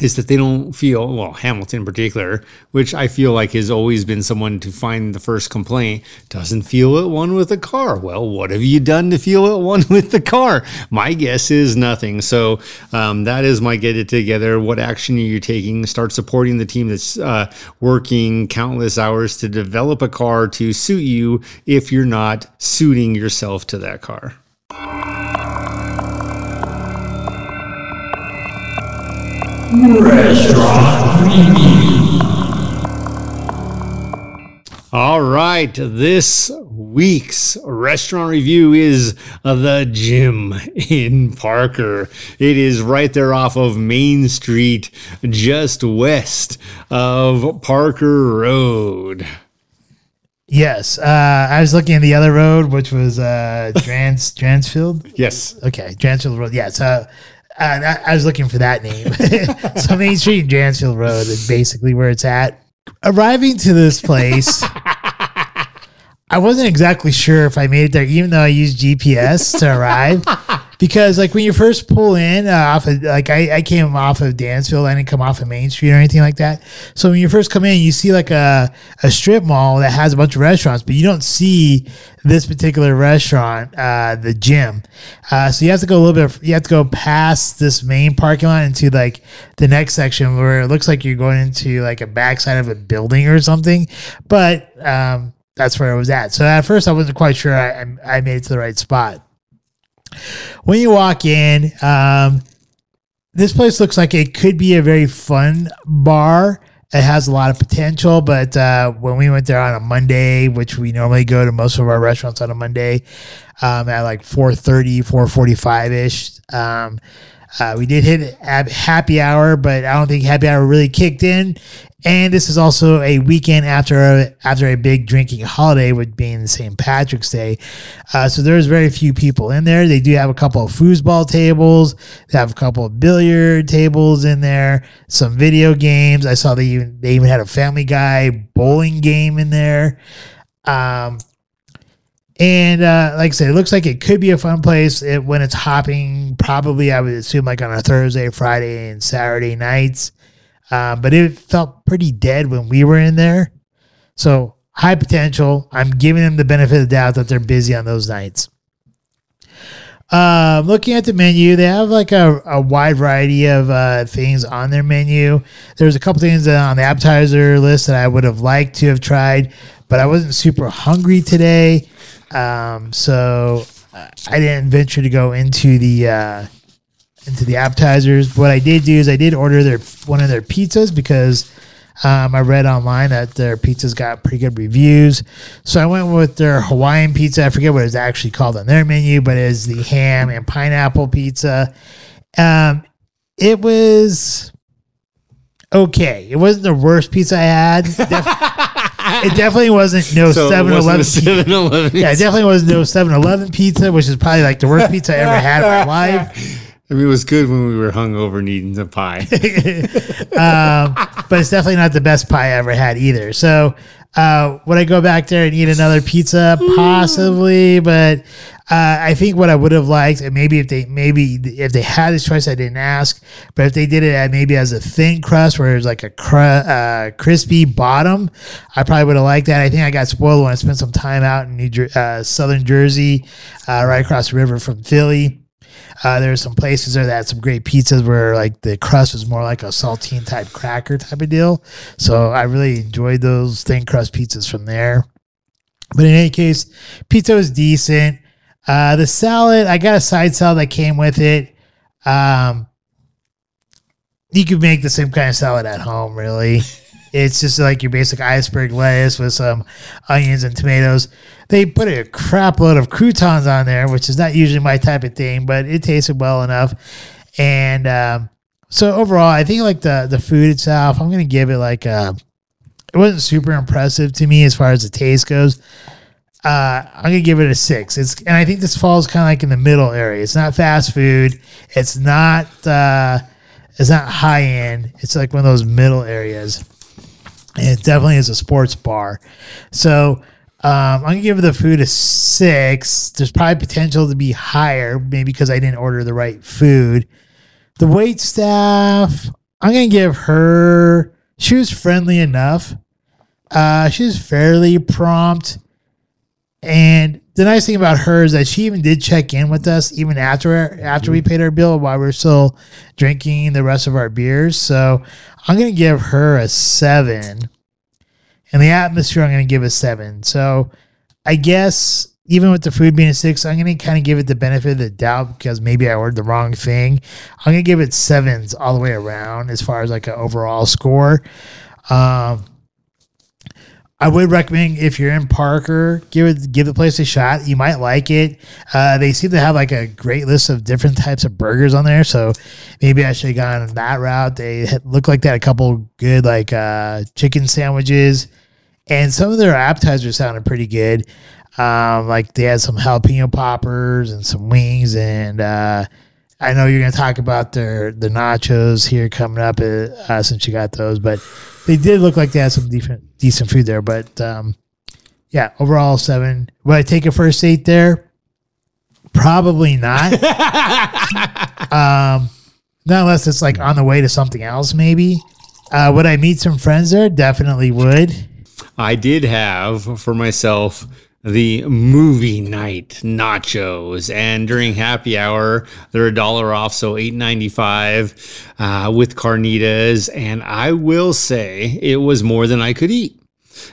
is that they don't feel, well, Hamilton in particular, which I feel like has always been someone to find the first complaint, doesn't feel at one with the car. Well, what have you done to feel at one with the car? My guess is nothing. So um, that is my get it together. What action are you taking? Start supporting the team that's uh, working countless hours to develop a car to suit you if you're not suiting yourself to that car. Restaurant review. All right, this week's restaurant review is the Gym in Parker. It is right there off of Main Street, just west of Parker Road. Yes, uh, I was looking at the other road, which was uh, Drans Dransfield. Yes. Okay, Dransfield Road. Yes. Uh, Uh, I was looking for that name. So Main Street and Dransfield Road is basically where it's at. Arriving to this place, I wasn't exactly sure if I made it there, even though I used G P S to arrive. Because like when you first pull in, uh, off of, like I, I came off of Dransfield, I didn't come off of Main Street or anything like that. So when you first come in, you see like a, a strip mall that has a bunch of restaurants, but you don't see this particular restaurant, uh, the Gym. Uh, so you have to go a little bit, you have to go past this main parking lot into like the next section where it looks like you're going into like a backside of a building or something. But um, that's where I was at. So at first I wasn't quite sure I, I made it to the right spot. When you walk in, um, this place looks like it could be a very fun bar. It has a lot of potential, but uh, when we went there on a Monday, which we normally go to most of our restaurants on a Monday um, at like four thirty, four forty-five-ish, um, uh, we did hit happy hour, but I don't think happy hour really kicked in. And this is also a weekend after a, after a big drinking holiday, with being Saint Patrick's Day. Uh, so there's very few people in there. They do have a couple of foosball tables. They have a couple of billiard tables in there, some video games. I saw they even, they even had a Family Guy bowling game in there. Um, and uh, like I said, it looks like it could be a fun place it, when it's hopping. Probably, I would assume, like on a Thursday, Friday, and Saturday nights. Uh, but it felt pretty dead when we were in there. So high potential. I'm giving them the benefit of the doubt that they're busy on those nights. Uh, looking at the menu, they have like a, a wide variety of uh, things on their menu. There's a couple things on the appetizer list that I would have liked to have tried, but I wasn't super hungry today. Um, so I didn't venture to go into the... Uh, into the appetizers. What I did do is I did order their one of their pizzas because um, I read online that their pizzas got pretty good reviews. So I went with their Hawaiian pizza. I forget what it's actually called on their menu, but it is the ham and pineapple pizza. Um, it was okay. It wasn't the worst pizza I had. Def- It definitely wasn't no so seven eleven pizza. Yeah, it definitely was no seven eleven pizza, which is probably like the worst pizza I ever had in my life. I mean, it was good when we were hungover and eating the pie. um, but it's definitely not the best pie I ever had either. So uh, would I go back there and eat another pizza? Possibly. But uh, I think what I would have liked, and maybe if they maybe if they had this choice, I didn't ask. But if they did it maybe as a thin crust where it was like a cr- uh, crispy bottom, I probably would have liked that. I think I got spoiled when I spent some time out in New Jer- uh, Southern Jersey, uh, right across the river from Philly. Uh, there's some places there that had some great pizzas where like the crust was more like a saltine type cracker type of deal. So I really enjoyed those thin crust pizzas from there. But in any case, pizza was decent. Uh, the salad, I got a side salad that came with it. Um, you could make the same kind of salad at home, really. It's just like your basic iceberg lettuce with some onions and tomatoes. They put a crap load of croutons on there, which is not usually my type of thing, but it tasted well enough. And um, so overall, I think like the, the food itself, I'm going to give it like a, it wasn't super impressive to me as far as the taste goes. Uh, I'm going to give it a six. It's, and I think this falls kind of like in the middle area. It's not fast food. It's not, uh, it's not high end. It's like one of those middle areas. And it definitely is a sports bar. So um, I'm going to give the food a six. There's probably potential to be higher, maybe because I didn't order the right food. The waitstaff, I'm going to give her, she was friendly enough. Uh, she was fairly prompt. And the nice thing about her is that she even did check in with us even after after we paid our bill while we were still drinking the rest of our beers. So I'm going to give her a seven. And the atmosphere, I'm going to give a seven. So I guess even with the food being a six, I'm going to kind of give it the benefit of the doubt because maybe I ordered the wrong thing. I'm going to give it sevens all the way around as far as like an overall score. Um I would recommend if you're in Parker, give it, give the place a shot. You might like it. Uh, they seem to have like a great list of different types of burgers on there. So maybe I should have gone that route. They look like they had a couple good like uh, chicken sandwiches, and some of their appetizers sounded pretty good. Um, like they had some jalapeno poppers and some wings, and uh, I know you're going to talk about their the nachos here coming up uh, since you got those, but. They did look like they had some decent, decent food there, but um, yeah, overall seven. Would I take a first date there? Probably not. um, not unless it's like on the way to something else, maybe. Uh, would I meet some friends there? Definitely would. I did have for myself the movie night nachos, and during happy hour they're a dollar off, so eight ninety-five uh, with carnitas, and I will say it was more than I could eat.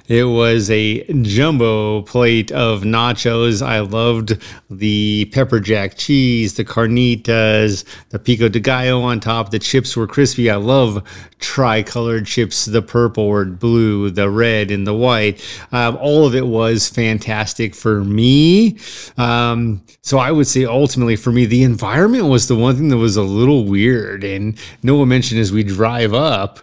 It was a jumbo plate of nachos. I loved the pepper jack cheese, the carnitas, the pico de gallo on top. The chips were crispy. I love tri-colored chips, the purple or blue, the red, and the white. Um, all of it was fantastic for me. Um, so I would say ultimately for me, the environment was the one thing that was a little weird. And Noah mentioned as we drive up,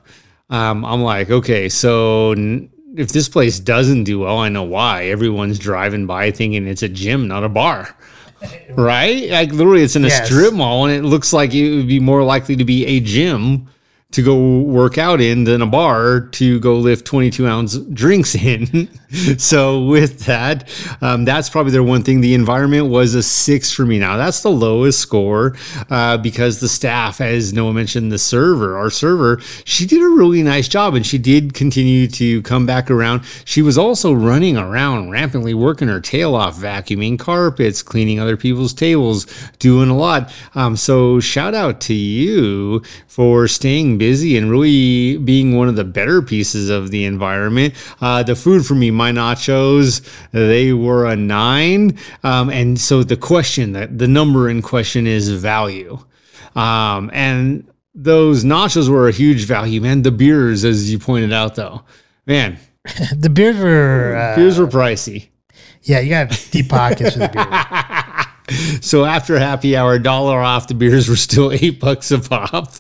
um, I'm like, okay, so... N- if this place doesn't do well, I know why. Everyone's driving by thinking it's a gym, not a bar, right? Like literally it's in a yes. strip mall, and it looks like it would be more likely to be a gym to go work out in than a bar to go lift twenty-two ounce drinks in. So with that, um, that's probably their one thing. The environment was a six for me. Now that's the lowest score uh, because the staff, as Noah mentioned, the server, our server, she did a really nice job, and she did continue to come back around. She was also running around rampantly, working her tail off, vacuuming carpets, cleaning other people's tables, doing a lot. Um, so shout out to you for staying busy and really being one of the better pieces of the environment. Uh, the food for me, my nachos, they were a nine. Um, and so the question, that the number in question is value. Um, and those nachos were a huge value, man. The beers, as you pointed out, though, man, the beers were, uh, beers were pricey. Yeah. You got deep pockets with beer. So after happy hour, dollar off, the beers were still eight bucks a pop.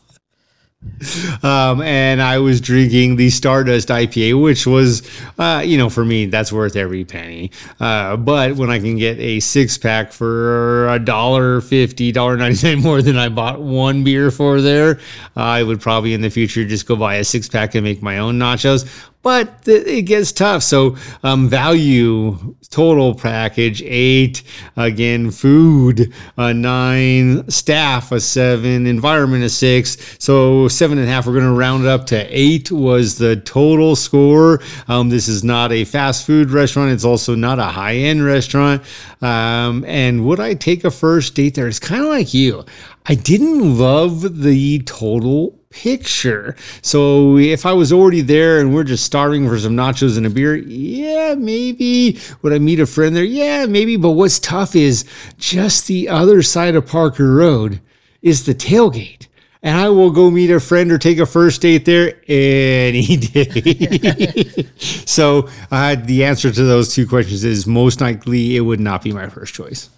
Um, and I was drinking the Stardust I P A, which was, uh, you know, for me, that's worth every penny. Uh, but when I can get a six pack for a dollar fifty, dollar ninety-nine more than I bought one beer for there, uh, I would probably in the future just go buy a six pack and make my own nachos. but it gets tough. So um, value, total package, eight. Again, food, a nine. Staff, a seven. Environment, a six. So seven and a half. We're going to round it up to eight was the total score. Um, this is not a fast food restaurant. It's also not a high-end restaurant. Um, and would I take a first date there? It's kind of like you. I didn't love the total picture. So if I was already there and we're just starving for some nachos and a beer, yeah, maybe. Would I meet a friend there? Yeah, maybe. But what's tough is just the other side of Parker Road is the tailgate. And I will go meet a friend or take a first date there any day. So uh, the answer to those two questions is most likely it would not be my first choice.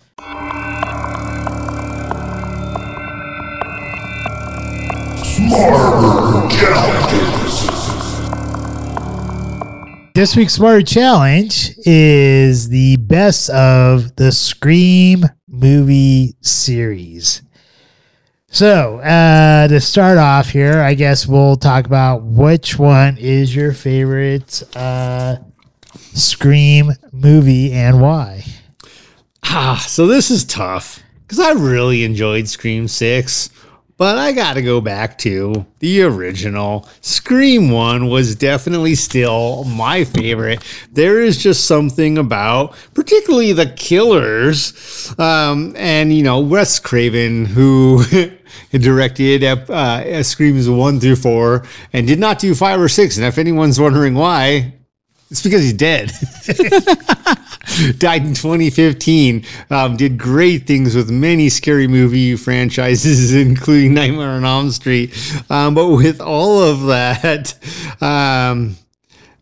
This week's Smarter Challenge is the best of the Scream movie series. So uh, to start off here, I guess we'll talk about which one is your favorite uh, Scream movie and why. Ah, so this is tough because I really enjoyed Scream six. But I got to go back to the original. Scream one was definitely still my favorite. There is just something about, particularly the killers, um, and, you know, Wes Craven, who directed uh, Screams one through four and did not do five or six. And if anyone's wondering why, it's because he's dead. Died in twenty fifteen. Um, did great things with many scary movie franchises, including Nightmare on Elm Street. Um, but with all of that, um,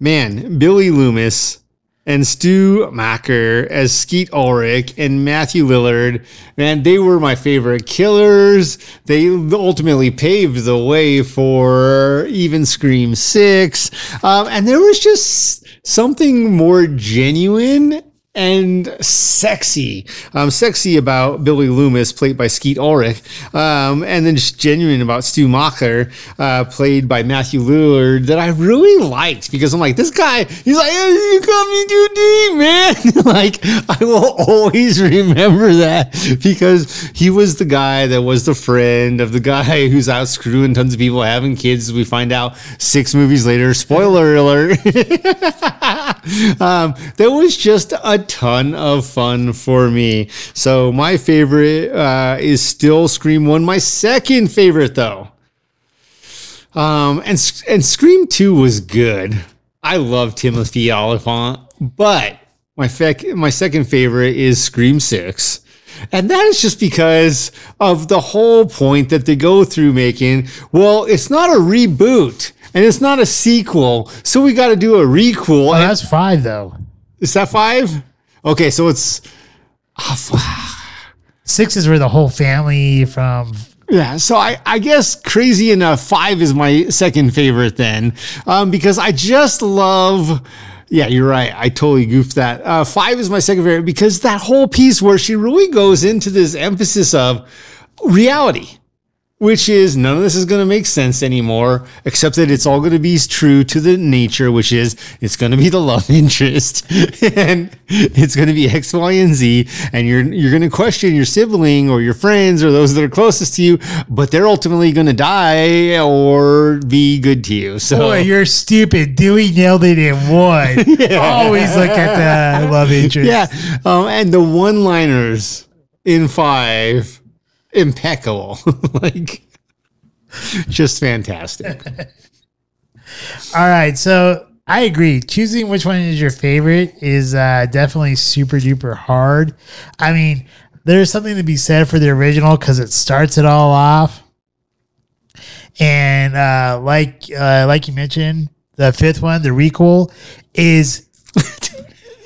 man, Billy Loomis and Stu Macher as Skeet Ulrich and Matthew Lillard, man, they were my favorite killers. They ultimately paved the way for even Scream six. Um, and there was just something more genuine and sexy. Um, sexy about Billy Loomis, played by Skeet Ulrich. Um, and then just genuine about Stu Macher, uh, played by Matthew Lillard, that I really liked because I'm like, this guy, he's like, hey, you got me too deep, man. Like, I will always remember that because he was the guy that was the friend of the guy who's out screwing tons of people, having kids, as we find out six movies later. Spoiler alert. um, that was just a ton of fun for me. So my favorite uh, is still Scream one. My second favorite, though, um, and and Scream two was good. I love Timothy Olyphant, but my fec- my second favorite is Scream six. And that is just because of the whole point that they go through making. Well, it's not a reboot and it's not a sequel, so we got to do a requel. Oh, that's and- five, though. Is that five? Okay, so it's oh, six is where the whole family from. Yeah, so I, I guess crazy enough, five is my second favorite then, um, because I just love. Yeah, you're right. I totally goofed that. Uh, five is my second favorite because that whole piece where she really goes into this emphasis of reality, which is none of this is going to make sense anymore, except that it's all going to be true to the nature, which is it's going to be the love interest and it's going to be X, Y, and Z. And you're, you're going to question your sibling or your friends or those that are closest to you, but they're ultimately going to die or be good to you. So boy, you're stupid. Dewey nailed it in one. Yeah. Always look at the love interest. Yeah. Um, and the one liners in five, impeccable. Like, just fantastic. All right, so I agree. Choosing which one is your favorite is uh, definitely super duper hard. I mean, there's something to be said for the original because it starts it all off, and uh, like uh, like you mentioned, the fifth one, the requel, is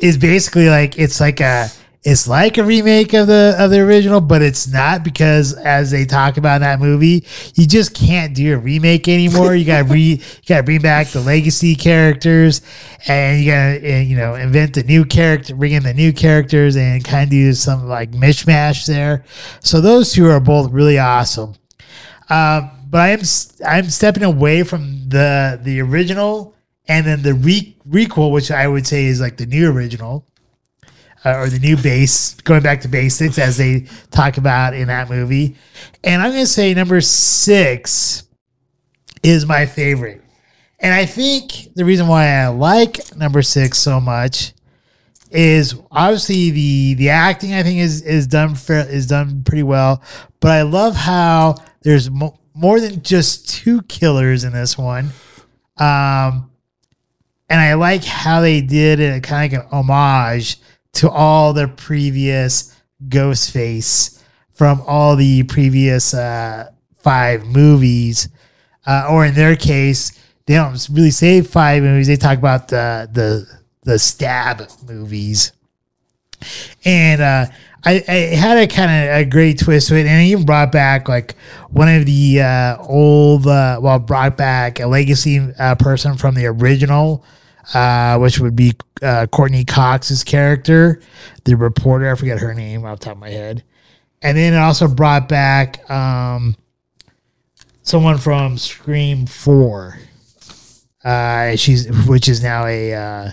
is basically like it's like a. It's like a remake of the of the original, but it's not because, as they talk about in that movie, you just can't do a remake anymore. You got to re you got to bring back the legacy characters, and you got to you know invent the new character, bring in the new characters, and kind of do some like mishmash there. So those two are both really awesome. Um, but I'm I'm stepping away from the the original And then the re- requel, which I would say is like the new original, uh, or the new base, going back to basics, as they talk about in that movie. And I'm going to say number six is my favorite. And I think the reason why I like number six so much is obviously the the acting, I think, is is done fair, is done pretty well. But I love how there's mo- more than just two killers in this one. Um, and I like how they did a kind of like an homage to all the previous Ghostface from all the previous uh, five movies. Uh, or in their case, they don't really say five movies. They talk about the the the stab movies. And uh, I, I had a kind of a great twist to it. And I even brought back like one of the uh, old, uh, well, brought back a legacy uh, person from the original, uh, which would be uh, Courtney Cox's character, the reporter. I forget her name off the top of my head. And then it also brought back um, someone from Scream four, uh, she's which is now a... Uh,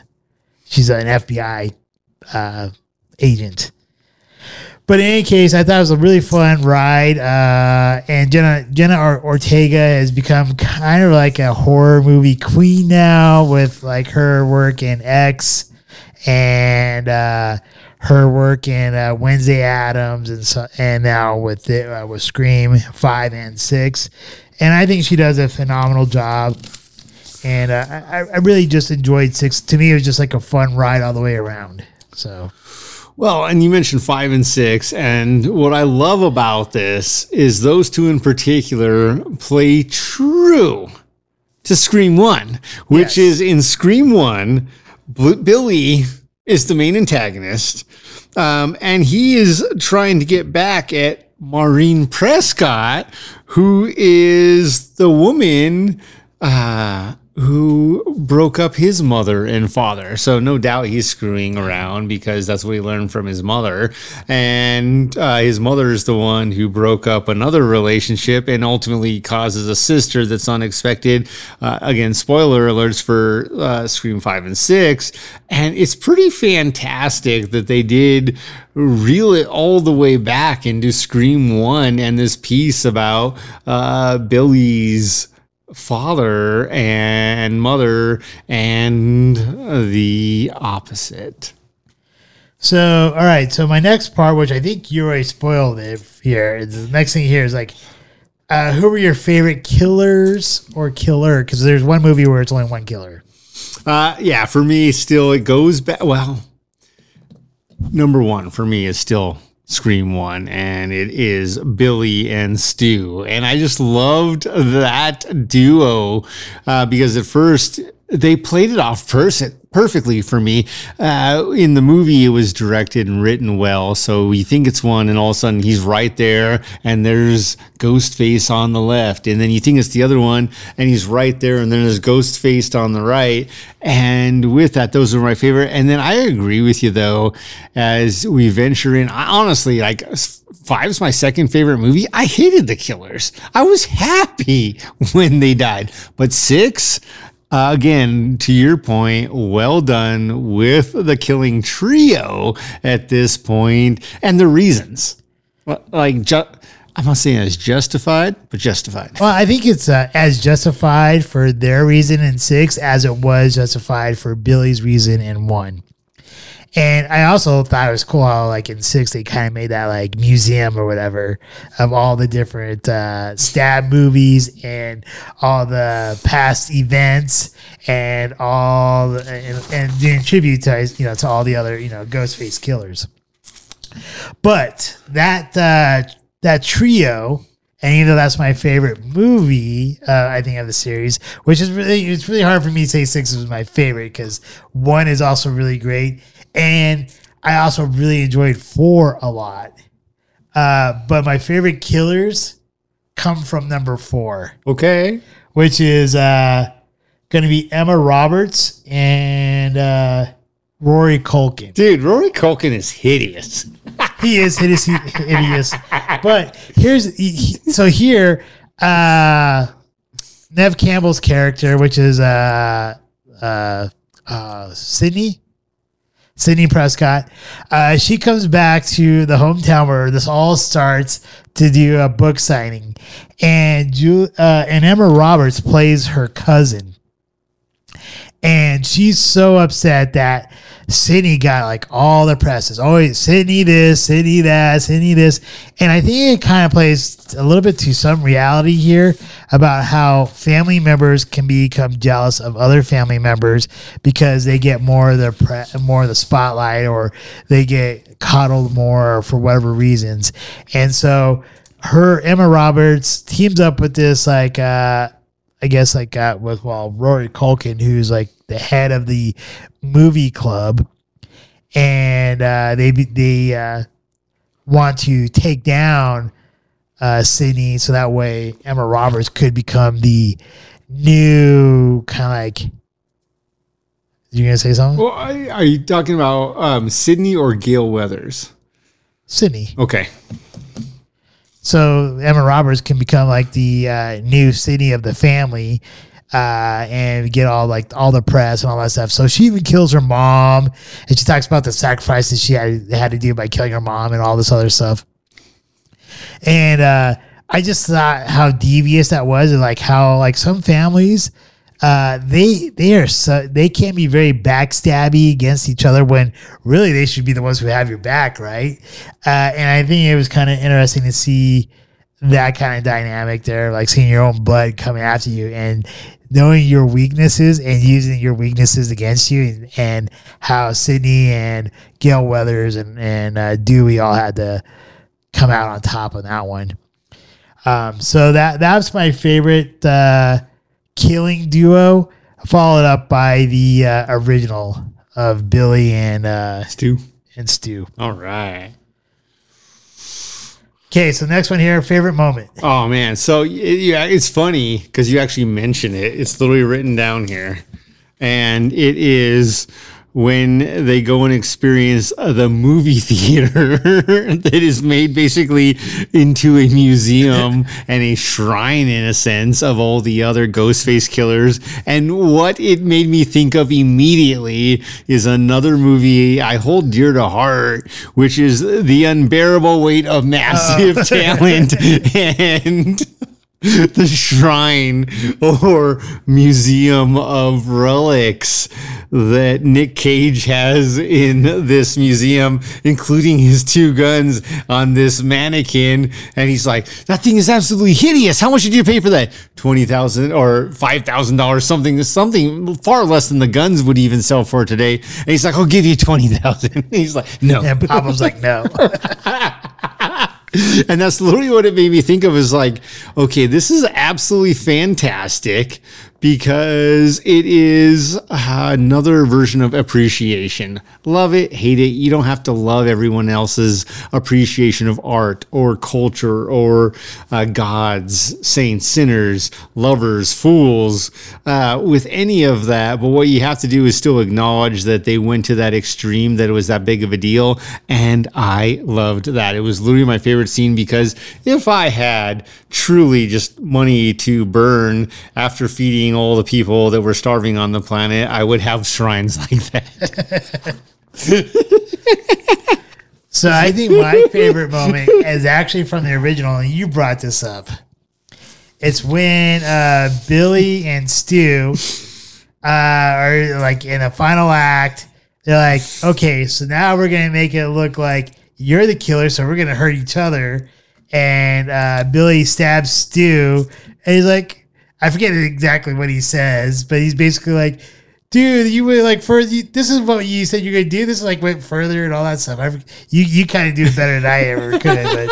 She's an F B I uh, agent. But in any case, I thought it was a really fun ride. Uh, and Jenna Jenna Ortega has become kind of like a horror movie queen now, with like her work in X and uh, her work in uh, Wednesday Addams, and so, and now with the, uh, with Scream five and six. And I think she does a phenomenal job. And uh, I, I really just enjoyed six. To me, it was just like a fun ride all the way around. So, well, and you mentioned five and six. And what I love about this is those two in particular play true to Scream one, which yes. is in Scream one, Billy is the main antagonist. Um, and he is trying to get back at Maureen Prescott, who is the woman uh who broke up his mother and father. So no doubt he's screwing around because that's what he learned from his mother. And uh, his mother is the one who broke up another relationship and ultimately causes a sister that's unexpected. Uh, again, spoiler alerts for uh, Scream five and six. And it's pretty fantastic that they did reel it all the way back into Scream one and this piece about uh, Billy's father and mother and the opposite. So, all right. So my next part, which I think you already spoiled it here, is the next thing here is like, uh, who were your favorite killers or killer? Because there's one movie where it's only one killer. Uh, yeah, for me, still it goes back. Well, number one for me is still Scream one, and it is Billy and Stu. And I just loved that duo uh, because at first they played it off person perfectly for me. Uh, in the movie, it was directed and written well. So you think it's one, and all of a sudden he's right there, and there's Ghostface on the left. And then you think it's the other one, and he's right there, and then there's Ghostface on the right. And with that, those were my favorite. And then I agree with you, though, as we venture in. I honestly, like, five's my second favorite movie. I hated the killers. I was happy when they died. But six... Uh, again, to your point, well done with the killing trio at this point and the reasons. Like, ju- I'm not saying it's justified, but justified. Well, I think it's uh, as justified for their reason in six as it was justified for Billy's reason in one. And I also thought it was cool how, like, in six, they kind of made that, like, museum or whatever of all the different uh, stab movies and all the past events and all the, and, and doing tribute to, you know, to all the other, you know, Ghostface killers. But that uh, that trio, and even though that's my favorite movie, uh, I think, of the series, which is really, it's really hard for me to say six was my favorite because one is also really great. And I also really enjoyed four a lot. Uh, but my favorite killers come from number four. Okay. Which is uh, going to be Emma Roberts and uh, Rory Culkin. Dude, Rory Culkin is hideous. He is hideous. hideous. But here's... He, so here, uh, Nev Campbell's character, which is... Uh, uh, uh, Sidney, Sidney Prescott. Uh, she comes back to the hometown where this all starts to do a book signing, and Ju- uh, and Emma Roberts plays her cousin, and she's so upset that Sidney got like all the presses. Always Sidney this, Sidney that, Sidney this. And I think it kind of plays a little bit to some reality here about how family members can become jealous of other family members because they get more of the pre- more of the spotlight, or they get coddled more for whatever reasons. And so her Emma Roberts teams up with this like uh I guess like got with well Rory Culkin, who's like the head of the movie club, and uh, they they uh, want to take down uh, Sidney, so that way Emma Roberts could become the new kind of like. You gonna say something? Well, I, are you talking about um, Sidney or Gail Weathers? Sidney. Okay. So Emma Roberts can become like the uh, new Sidney of the family, uh, and get all like all the press and all that stuff. So she even kills her mom, and she talks about the sacrifice that she had, had to do by killing her mom and all this other stuff. And uh, I just thought how devious that was, and like how like some families, uh, they they are so, they can be very backstabby against each other when really they should be the ones who have your back, right? Uh, and I think it was kind of interesting to see that kind of dynamic there, like seeing your own blood coming after you and knowing your weaknesses and using your weaknesses against you, and, and how Sidney and Gail Weathers and, and uh, Dewey all had to come out on top on that one. Um, so that that's my favorite uh, killing duo, followed up by the uh, original of Billy and uh, Stu. And Stu. All right. Okay, so next one here, favorite moment. Oh, man. So, yeah, it's funny because you actually mention it. It's literally written down here. And it is when they go and experience the movie theater that is made basically into a museum and a shrine, in a sense, of all the other Ghostface killers. And what it made me think of immediately is another movie I hold dear to heart, which is The Unbearable Weight of Massive oh. Talent and The Shrine or Museum of Relics that Nick Cage has in this museum, including his two guns on this mannequin. And he's like, that thing is absolutely hideous. How much did you pay for that? twenty thousand dollars or five thousand dollars, something, something far less than the guns would even sell for today. And he's like, I'll give you twenty thousand dollars. He's like, no. And Papa's like, no. And that's literally what it made me think of, is like, okay, this is absolutely fantastic because it is uh, another version of appreciation. Love it, hate it. You don't have to love everyone else's appreciation of art or culture or uh, gods, saints, sinners, lovers, fools, uh, with any of that. But what you have to do is still acknowledge that they went to that extreme, that it was that big of a deal. And I loved that. It was literally my favorite scene because if I had truly just money to burn after feeding all the people that were starving on the planet, I would have shrines like that. So I think my favorite moment is actually from the original, and you brought this up. It's when uh, Billy and Stu uh, are like in a final act. They're like, okay, so now we're going to make it look like you're the killer, so we're going to hurt each other. And uh, Billy stabs Stu, and he's like, I forget exactly what he says, but he's basically like, dude, you were like, further, you, this is what you said you're going to do. This like went further and all that stuff. I, you you kind of do it better than I ever could.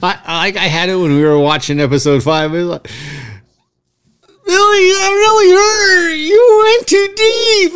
But. I, I I had it when we were watching episode five. It was like, Billy, that really hurt. You went too deep.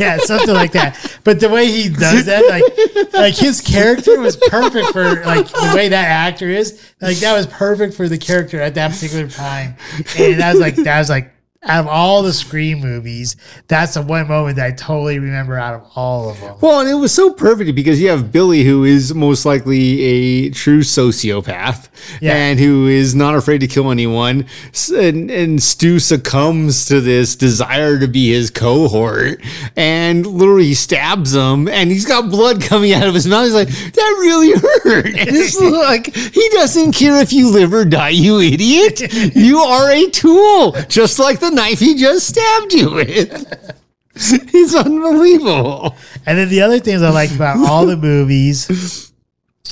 Yeah, something like that. But the way he does that, like, like his character was perfect for like the way that actor is. Like that was perfect for the character at that particular time. And that was like that was like out of all the Scream movies, that's the one moment that I totally remember out of all of them. Well, and it was so perfect because you have Billy, who is most likely a true sociopath, yeah, and who is not afraid to kill anyone. And, and Stu succumbs to this desire to be his cohort, and literally stabs him, and he's got blood coming out of his mouth. He's like, that really hurt. And it's like, he doesn't care if you live or die, you idiot. You are a tool, just like the knife he just stabbed you with. It's unbelievable. And then the other things I like about all the movies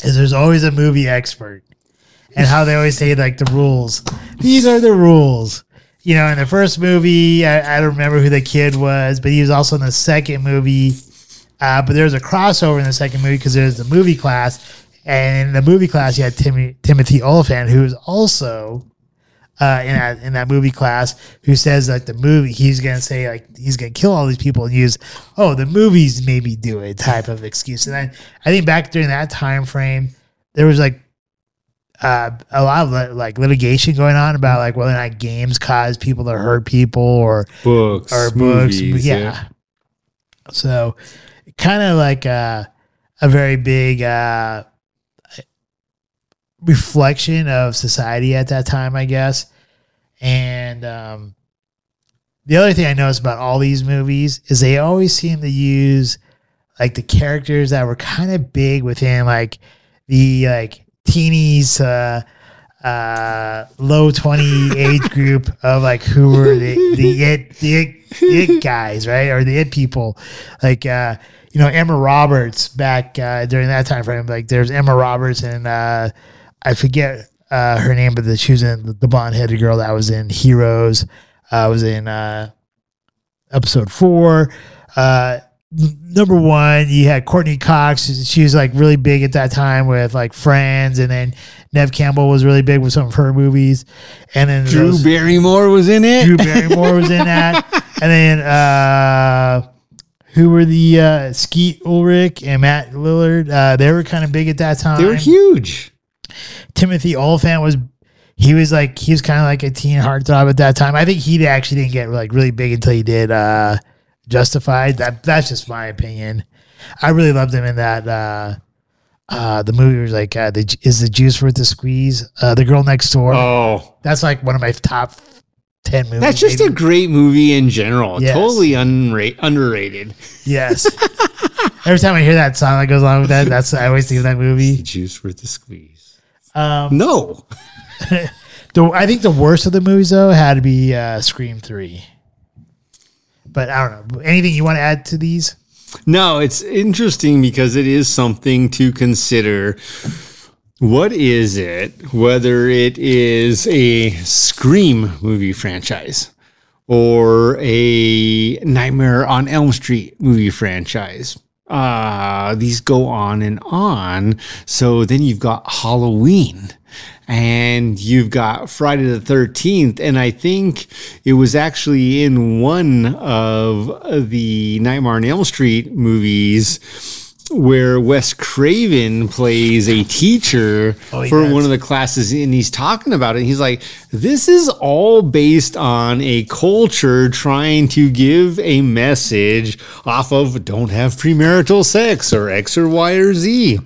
is there's always a movie expert, and how they always say like the rules. These are the rules. You know, in the first movie, I, I don't remember who the kid was, but he was also in the second movie. Uh, but there's a crossover in the second movie because there's the movie class, and in the movie class you had Tim- Timothy Olyphant, who is also Uh, in, that, in that movie class, who says like the movie, he's going to say like he's going to kill all these people and use, oh, the movies made me do it type of excuse. And I, I think back during that time frame, there was like uh, a lot of li- like litigation going on about like whether or not games cause people to hurt people or books or books. Movies, yeah. yeah. So kind of like uh, a very big uh reflection of society at that time, I guess. And um, the other thing I noticed about all these movies is they always seem to use like the characters that were kind of big within like the like teenies, uh, uh, low twenty age group of like who were the the it, the it, the it guys, right, or the it people, like uh, you know, Emma Roberts back uh, during that time frame. Like there's Emma Roberts and uh, I forget uh, her name, but the, she was in the blonde-headed girl that was in Heroes. I uh, was in uh, episode four. Uh, number one, you had Courtney Cox. She was like really big at that time with like Friends, and then Neve Campbell was really big with some of her movies. And then Drew those, Barrymore was in it. Drew Barrymore was in that. And then uh, who were the uh, Skeet Ulrich and Matt Lillard? Uh, they were kind of big at that time. They were huge. Timothy Olyphant was, he was like, he was kind of like a teen heartthrob at that time. I think he actually didn't get like really big until he did uh, Justified. That that's just my opinion. I really loved him in that. Uh, uh, the movie was like, uh, the, is the juice worth the squeeze? Uh, the Girl Next Door. Oh, that's like one of my top ten movies. That's just maybe. A great movie in general. Yes. Totally unra- underrated. Yes. Every time I hear that song that goes along with that, that's I always think of that movie. Is the juice worth the squeeze? Um, no. the, I think the worst of the movies, though, had to be uh, Scream three. But I don't know. Anything you want to add to these? No, it's interesting because it is something to consider. What is it, whether it is a Scream movie franchise or a Nightmare on Elm Street movie franchise? Uh, these go on and on. So then you've got Halloween and you've got Friday the thirteenth. And I think it was actually in one of the Nightmare on Elm Street movies where Wes Craven plays a teacher oh, for does. one of the classes, and he's talking about it. He's like, this is all based on a culture trying to give a message off of don't have premarital sex or X or Y or Z.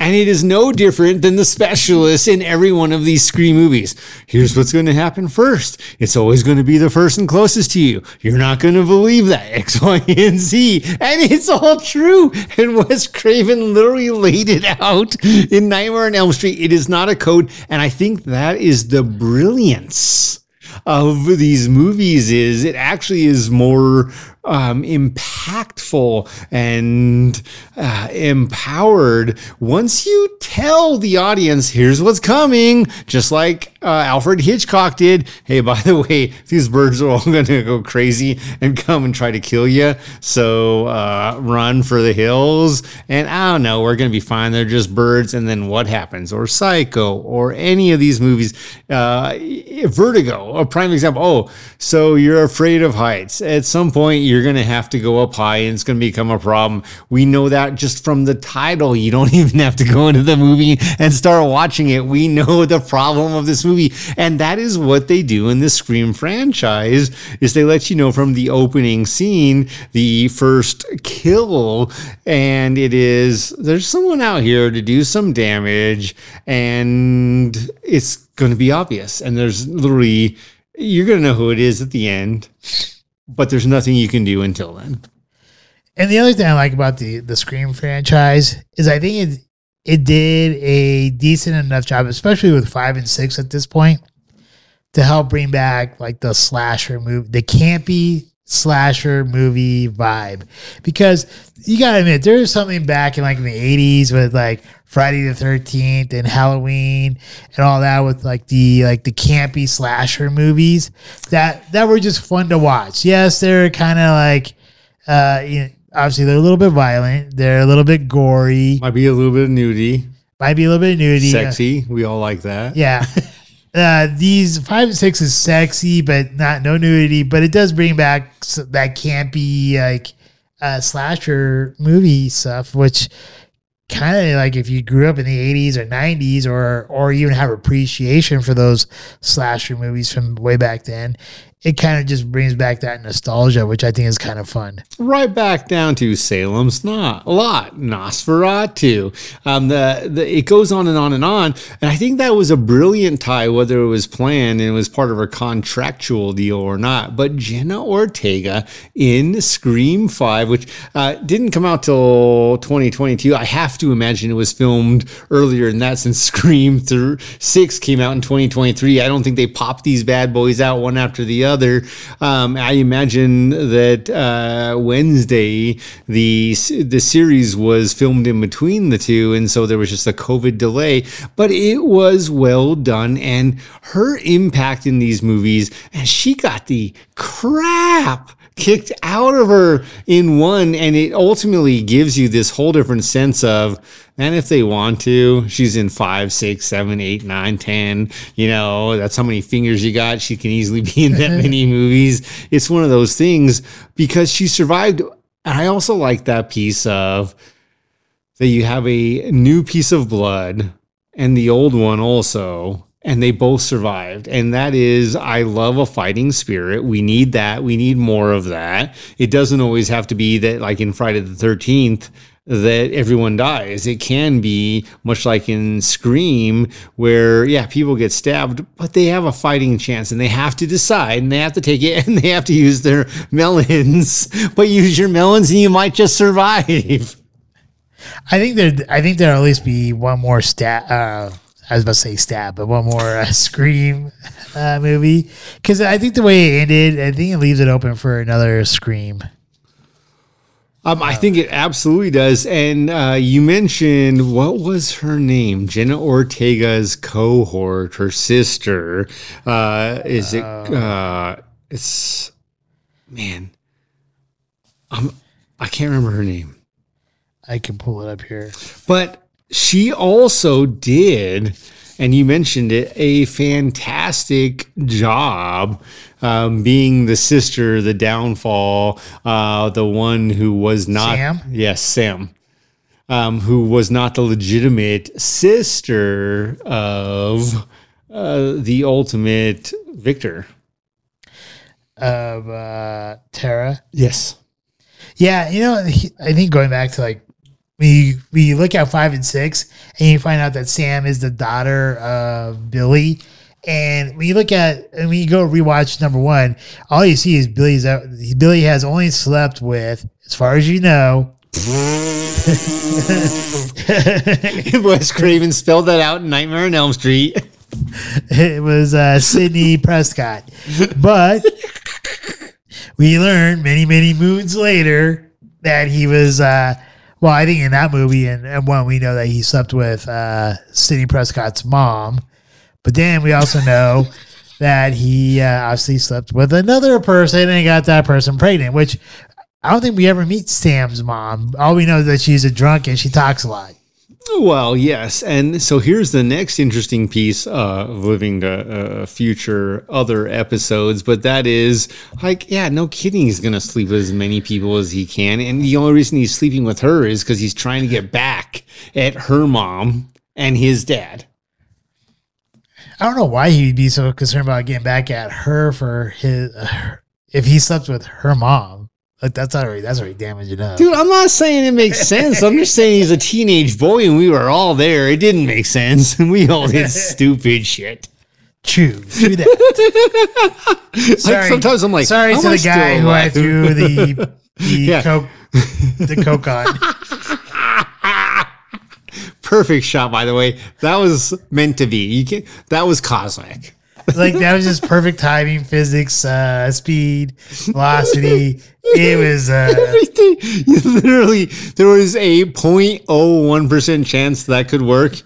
And it is no different than the specialists in every one of these Scream movies. Here's what's going to happen first. It's always going to be the first and closest to you. You're not going to believe that. X, Y, and Z. And it's all true. And Wes Craven literally laid it out in Nightmare on Elm Street. It is not a code. And I think that is the brilliance of these movies. Is it actually is more um, impactful and uh, empowered once you tell the audience, here's what's coming, just like uh, Alfred Hitchcock did. Hey, by the way, these birds are all going to go crazy and come and try to kill you. So uh, run for the hills. And I don't know, we're going to be fine. They're just birds. And then what happens? Or Psycho or any of these movies. Uh, Vertigo, a prime example. Oh, so you're afraid of heights. At some point, you're you're going to have to go up high and it's going to become a problem. We know that just from the title. You don't even have to go into the movie and start watching it. We know the problem of this movie. And that is what they do in the Scream franchise, is they let you know from the opening scene, the first kill, and it is, there's someone out here to do some damage and it's going to be obvious. And there's literally, you're going to know who it is at the end, but there's nothing you can do until then. And the other thing I like about the, the Scream franchise is I think it it did a decent enough job, especially with five and six at this point, to help bring back like the slasher movie, the campy slasher movie vibe. Because you got to admit, there was something back in like in the eighties with like Friday the thirteenth and Halloween and all that, with like the like the campy slasher movies that that were just fun to watch. Yes, they're kind of like uh, you know, obviously they're a little bit violent, they're a little bit gory, might be a little bit nudie, might be a little bit nudie, sexy. We all like that, yeah. Uh, these five and six is sexy, but not no nudity. But it does bring back that campy like uh, slasher movie stuff, which kind of like if you grew up in the eighties or nineties, or or even have appreciation for those slasher movies from way back then. It kind of just brings back that nostalgia, which I think is kind of fun. Right back down to Salem's Not a lot, Nosferatu. Um, the, the it goes on and on and on. And I think that was a brilliant tie, whether it was planned and it was part of her contractual deal or not. But Jenna Ortega in Scream five, which uh, didn't come out till twenty twenty-two. I have to imagine it was filmed earlier than that, since Scream through six came out in twenty twenty-three. I don't think they popped these bad boys out one after the other. Other, um, I imagine that uh, Wednesday the the series was filmed in between the two, and so there was just a COVID delay. But it was well done, and her impact in these movies, and she got the crap kicked out of her in one, and it ultimately gives you this whole different sense of, and if they want to, she's in five, six, seven, eight, nine, ten. You know, that's how many fingers you got. She can easily be in that many movies. It's one of those things because she survived. And I also like that piece of that you have a new piece of blood and the old one also. And they both survived. And that is, I love a fighting spirit. We need that. We need more of that. It doesn't always have to be that, like in Friday the thirteenth, that everyone dies. It can be much like in Scream where, yeah, people get stabbed, but they have a fighting chance and they have to decide and they have to take it and they have to use their melons, but use your melons and you might just survive. I think there, I think there'll at least be one more stab. Uh, I was about to say stab, but one more uh, Scream uh, movie. Cause I think the way it ended, I think it leaves it open for another Scream. Um, I think it absolutely does. And uh, you mentioned, what was her name? Jenna Ortega's cohort, her sister. Uh, is it? Uh, it's man. I'm, I can't remember her name. I can pull it up here. But she also did, and you mentioned it, a fantastic job um, being the sister, the downfall, uh, the one who was not... Sam? Yes, Sam. Um, who was not the legitimate sister of uh, the ultimate victor. Of uh, Tara? Yes. Yeah, you know, I think going back to like, We we look at five and six, and you find out that Sam is the daughter of Billy. And when you look at, and when you go rewatch number one, all you see is Billy's. Billy has only slept with, as far as you know. Wes Craven spelled that out in Nightmare on Elm Street. It was uh, Sidney Prescott, but we learned many many moons later that he was. Uh, Well, I think in that movie and, and one, we know that he slept with uh, Sidney Prescott's mom. But then we also know that he uh, obviously slept with another person and got that person pregnant, which I don't think we ever meet Sam's mom. All we know is that she's a drunk and she talks a lot. Well, yes. And so here's the next interesting piece uh, of living uh, uh, future other episodes. But that is like, yeah, no kidding. He's going to sleep with as many people as he can. And the only reason he's sleeping with her is because he's trying to get back at her mom and his dad. I don't know why he'd be so concerned about getting back at her for his uh, her, if he slept with her mom. Like that's already that's already damaging up. Dude, I'm not saying it makes sense. I'm just saying he's a teenage boy and we were all there. It didn't make sense. And we all did stupid shit. True. True that. Sorry. Like sometimes I'm like, sorry to the guy who I threw the the yeah. coke the coke on. Perfect shot, by the way. That was meant to be. You can. That was cosmic. Like that was just perfect timing, physics, uh, speed, velocity. It was uh, everything. Literally, there was a zero point zero one percent chance that could work,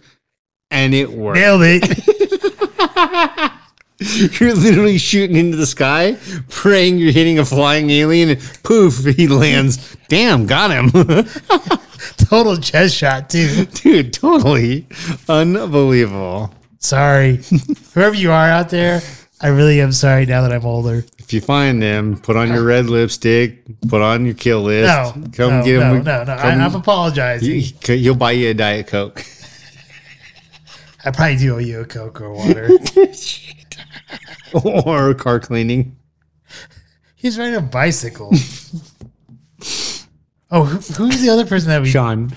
and it worked. Nailed it. You're literally shooting into the sky, praying you're hitting a flying alien, and poof, he lands. Damn, got him. Total chest shot, too. Dude, totally. Unbelievable. Sorry. Whoever you are out there, I really am sorry now that I'm older. If you find them, put on your red lipstick, put on your kill list. No, come no, get no, them. no, no. Come, I, I'm apologizing. He, he'll buy you a Diet Coke. I probably do owe you a Coke or water. Or car cleaning. He's riding a bicycle. Oh, who, who's the other person that we... Sean.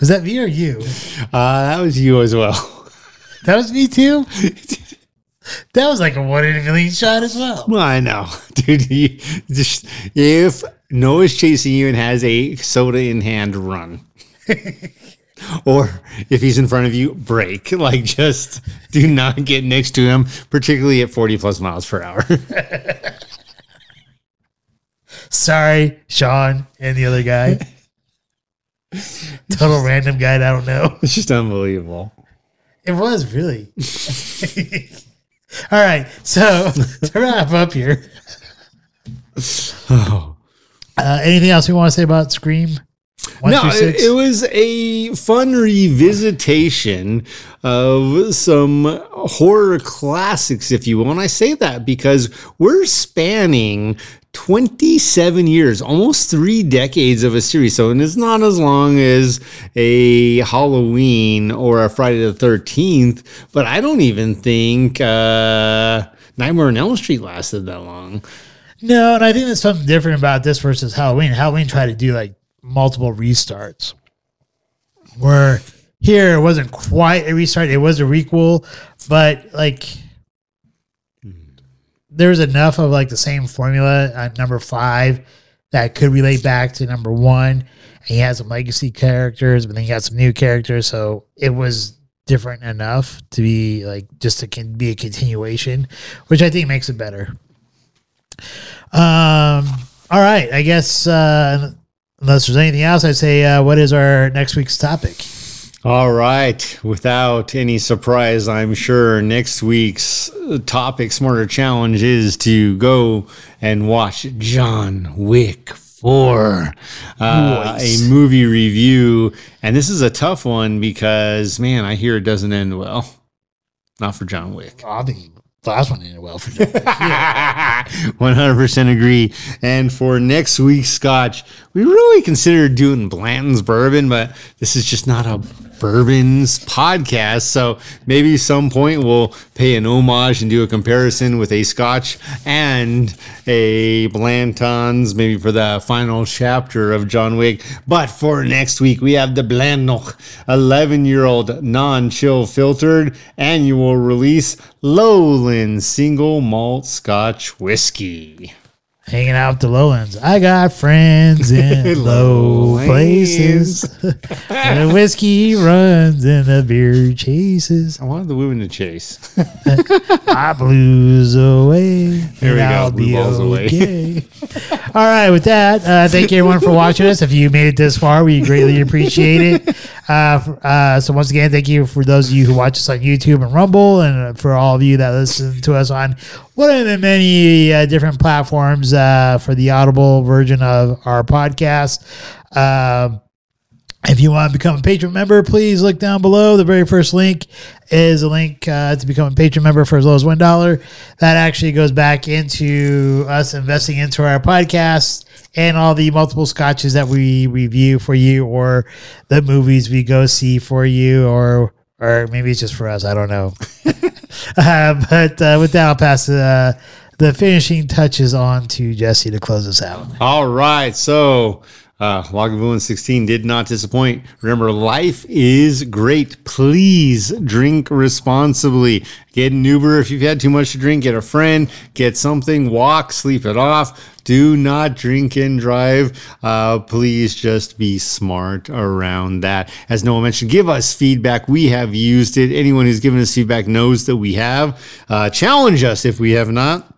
Was that me or you? Uh, that was you as well. That was me too? That was like a one in a million shot as well. Well, I know. Dude, you just, if Noah's chasing you and has a soda in hand, run. Or if he's in front of you, brake. Like, just do not get next to him, particularly at forty plus miles per hour. Sorry, Sean and the other guy. Total random guy that I don't know. It's just unbelievable. It was, really. All right, so to wrap up here. Oh. Uh, anything else we want to say about Scream? One no, it, it was a fun revisitation of some horror classics, if you will. And I say that because we're spanning twenty-seven years, almost three decades of a series. So, and it's not as long as a Halloween or a Friday the thirteenth, but I don't even think uh, Nightmare on Elm Street lasted that long. No, and I think there's something different about this versus Halloween. Halloween tried to do like multiple restarts, where here it wasn't quite a restart, it was a requel, but like there's enough of like the same formula at number five that could relate back to number one. And he has some legacy characters, but then he got some new characters, so it was different enough to be like just to can be a continuation, which I think makes it better. Um, all right, I guess uh unless there's anything else, I'd say, uh, what is our next week's topic? All right. Without any surprise, I'm sure next week's topic, Smarter Challenge, is to go and watch John Wick four, uh, a movie review. And this is a tough one because, man, I hear it doesn't end well. Not for John Wick. I think the last one ended well for John Wick. Yeah. one hundred percent agree. And for next week's Scotch, we really considered doing Blanton's Bourbon, but this is just not a Bourbon's podcast. So maybe some point we'll pay an homage and do a comparison with a Scotch and a Blanton's, maybe for the final chapter of John Wick. But for next week, we have the Blanton's eleven-year-old non-chill filtered annual release Lowland single malt Scotch whiskey. Hanging out with the lowlands. I got friends in low places. The whiskey runs and the beer chases. I wanted the women to chase. My blues away. There we go. I'll Blue be balls okay. Away. All right. With that, uh, thank you everyone for watching us. If you made it this far, we greatly appreciate it. Uh, for, uh, so once again, thank you for those of you who watch us on YouTube and Rumble, and for all of you that listen to us on one of the many uh, different platforms uh, for the audible version of our podcast. Uh, If you want to become a Patreon member, please look down below. The very first link is a link uh, to become a Patreon member for as low as one dollar. That actually goes back into us investing into our podcast and all the multiple scotches that we review for you, or the movies we go see for you, or or maybe it's just for us. I don't know. uh, but uh, with that, I'll pass uh, the finishing touches on to Jesse to close us out. All right. So... Uh, Lagavulin sixteen did not disappoint. Remember, life is great. Please drink responsibly. Get an Uber if you've had too much to drink. Get a friend. Get something. Walk. Sleep it off. Do not drink and drive. Uh, please just be smart around that. As Noah mentioned, give us feedback. We have used it. Anyone who's given us feedback knows that we have. Uh, challenge us if we have not.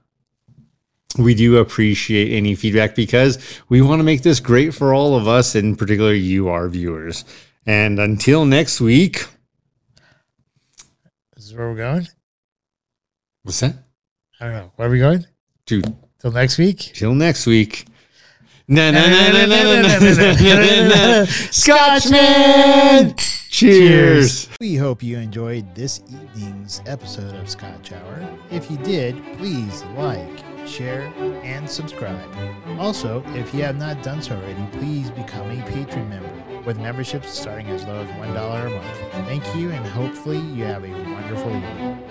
We do appreciate any feedback because we want to make this great for all of us, in particular you, our viewers. And until next week. This is where we're going? What's that? I don't know. Where are we going? Dude. Till next week? Till next week. Scotchman! Cheers. Cheers. We hope you enjoyed this evening's episode of Scotch Hour. If you did, please like, share, and subscribe. Also, if you have not done so already, please become a Patreon member, with memberships starting as low as one dollar a month. Thank you, and hopefully you have a wonderful evening.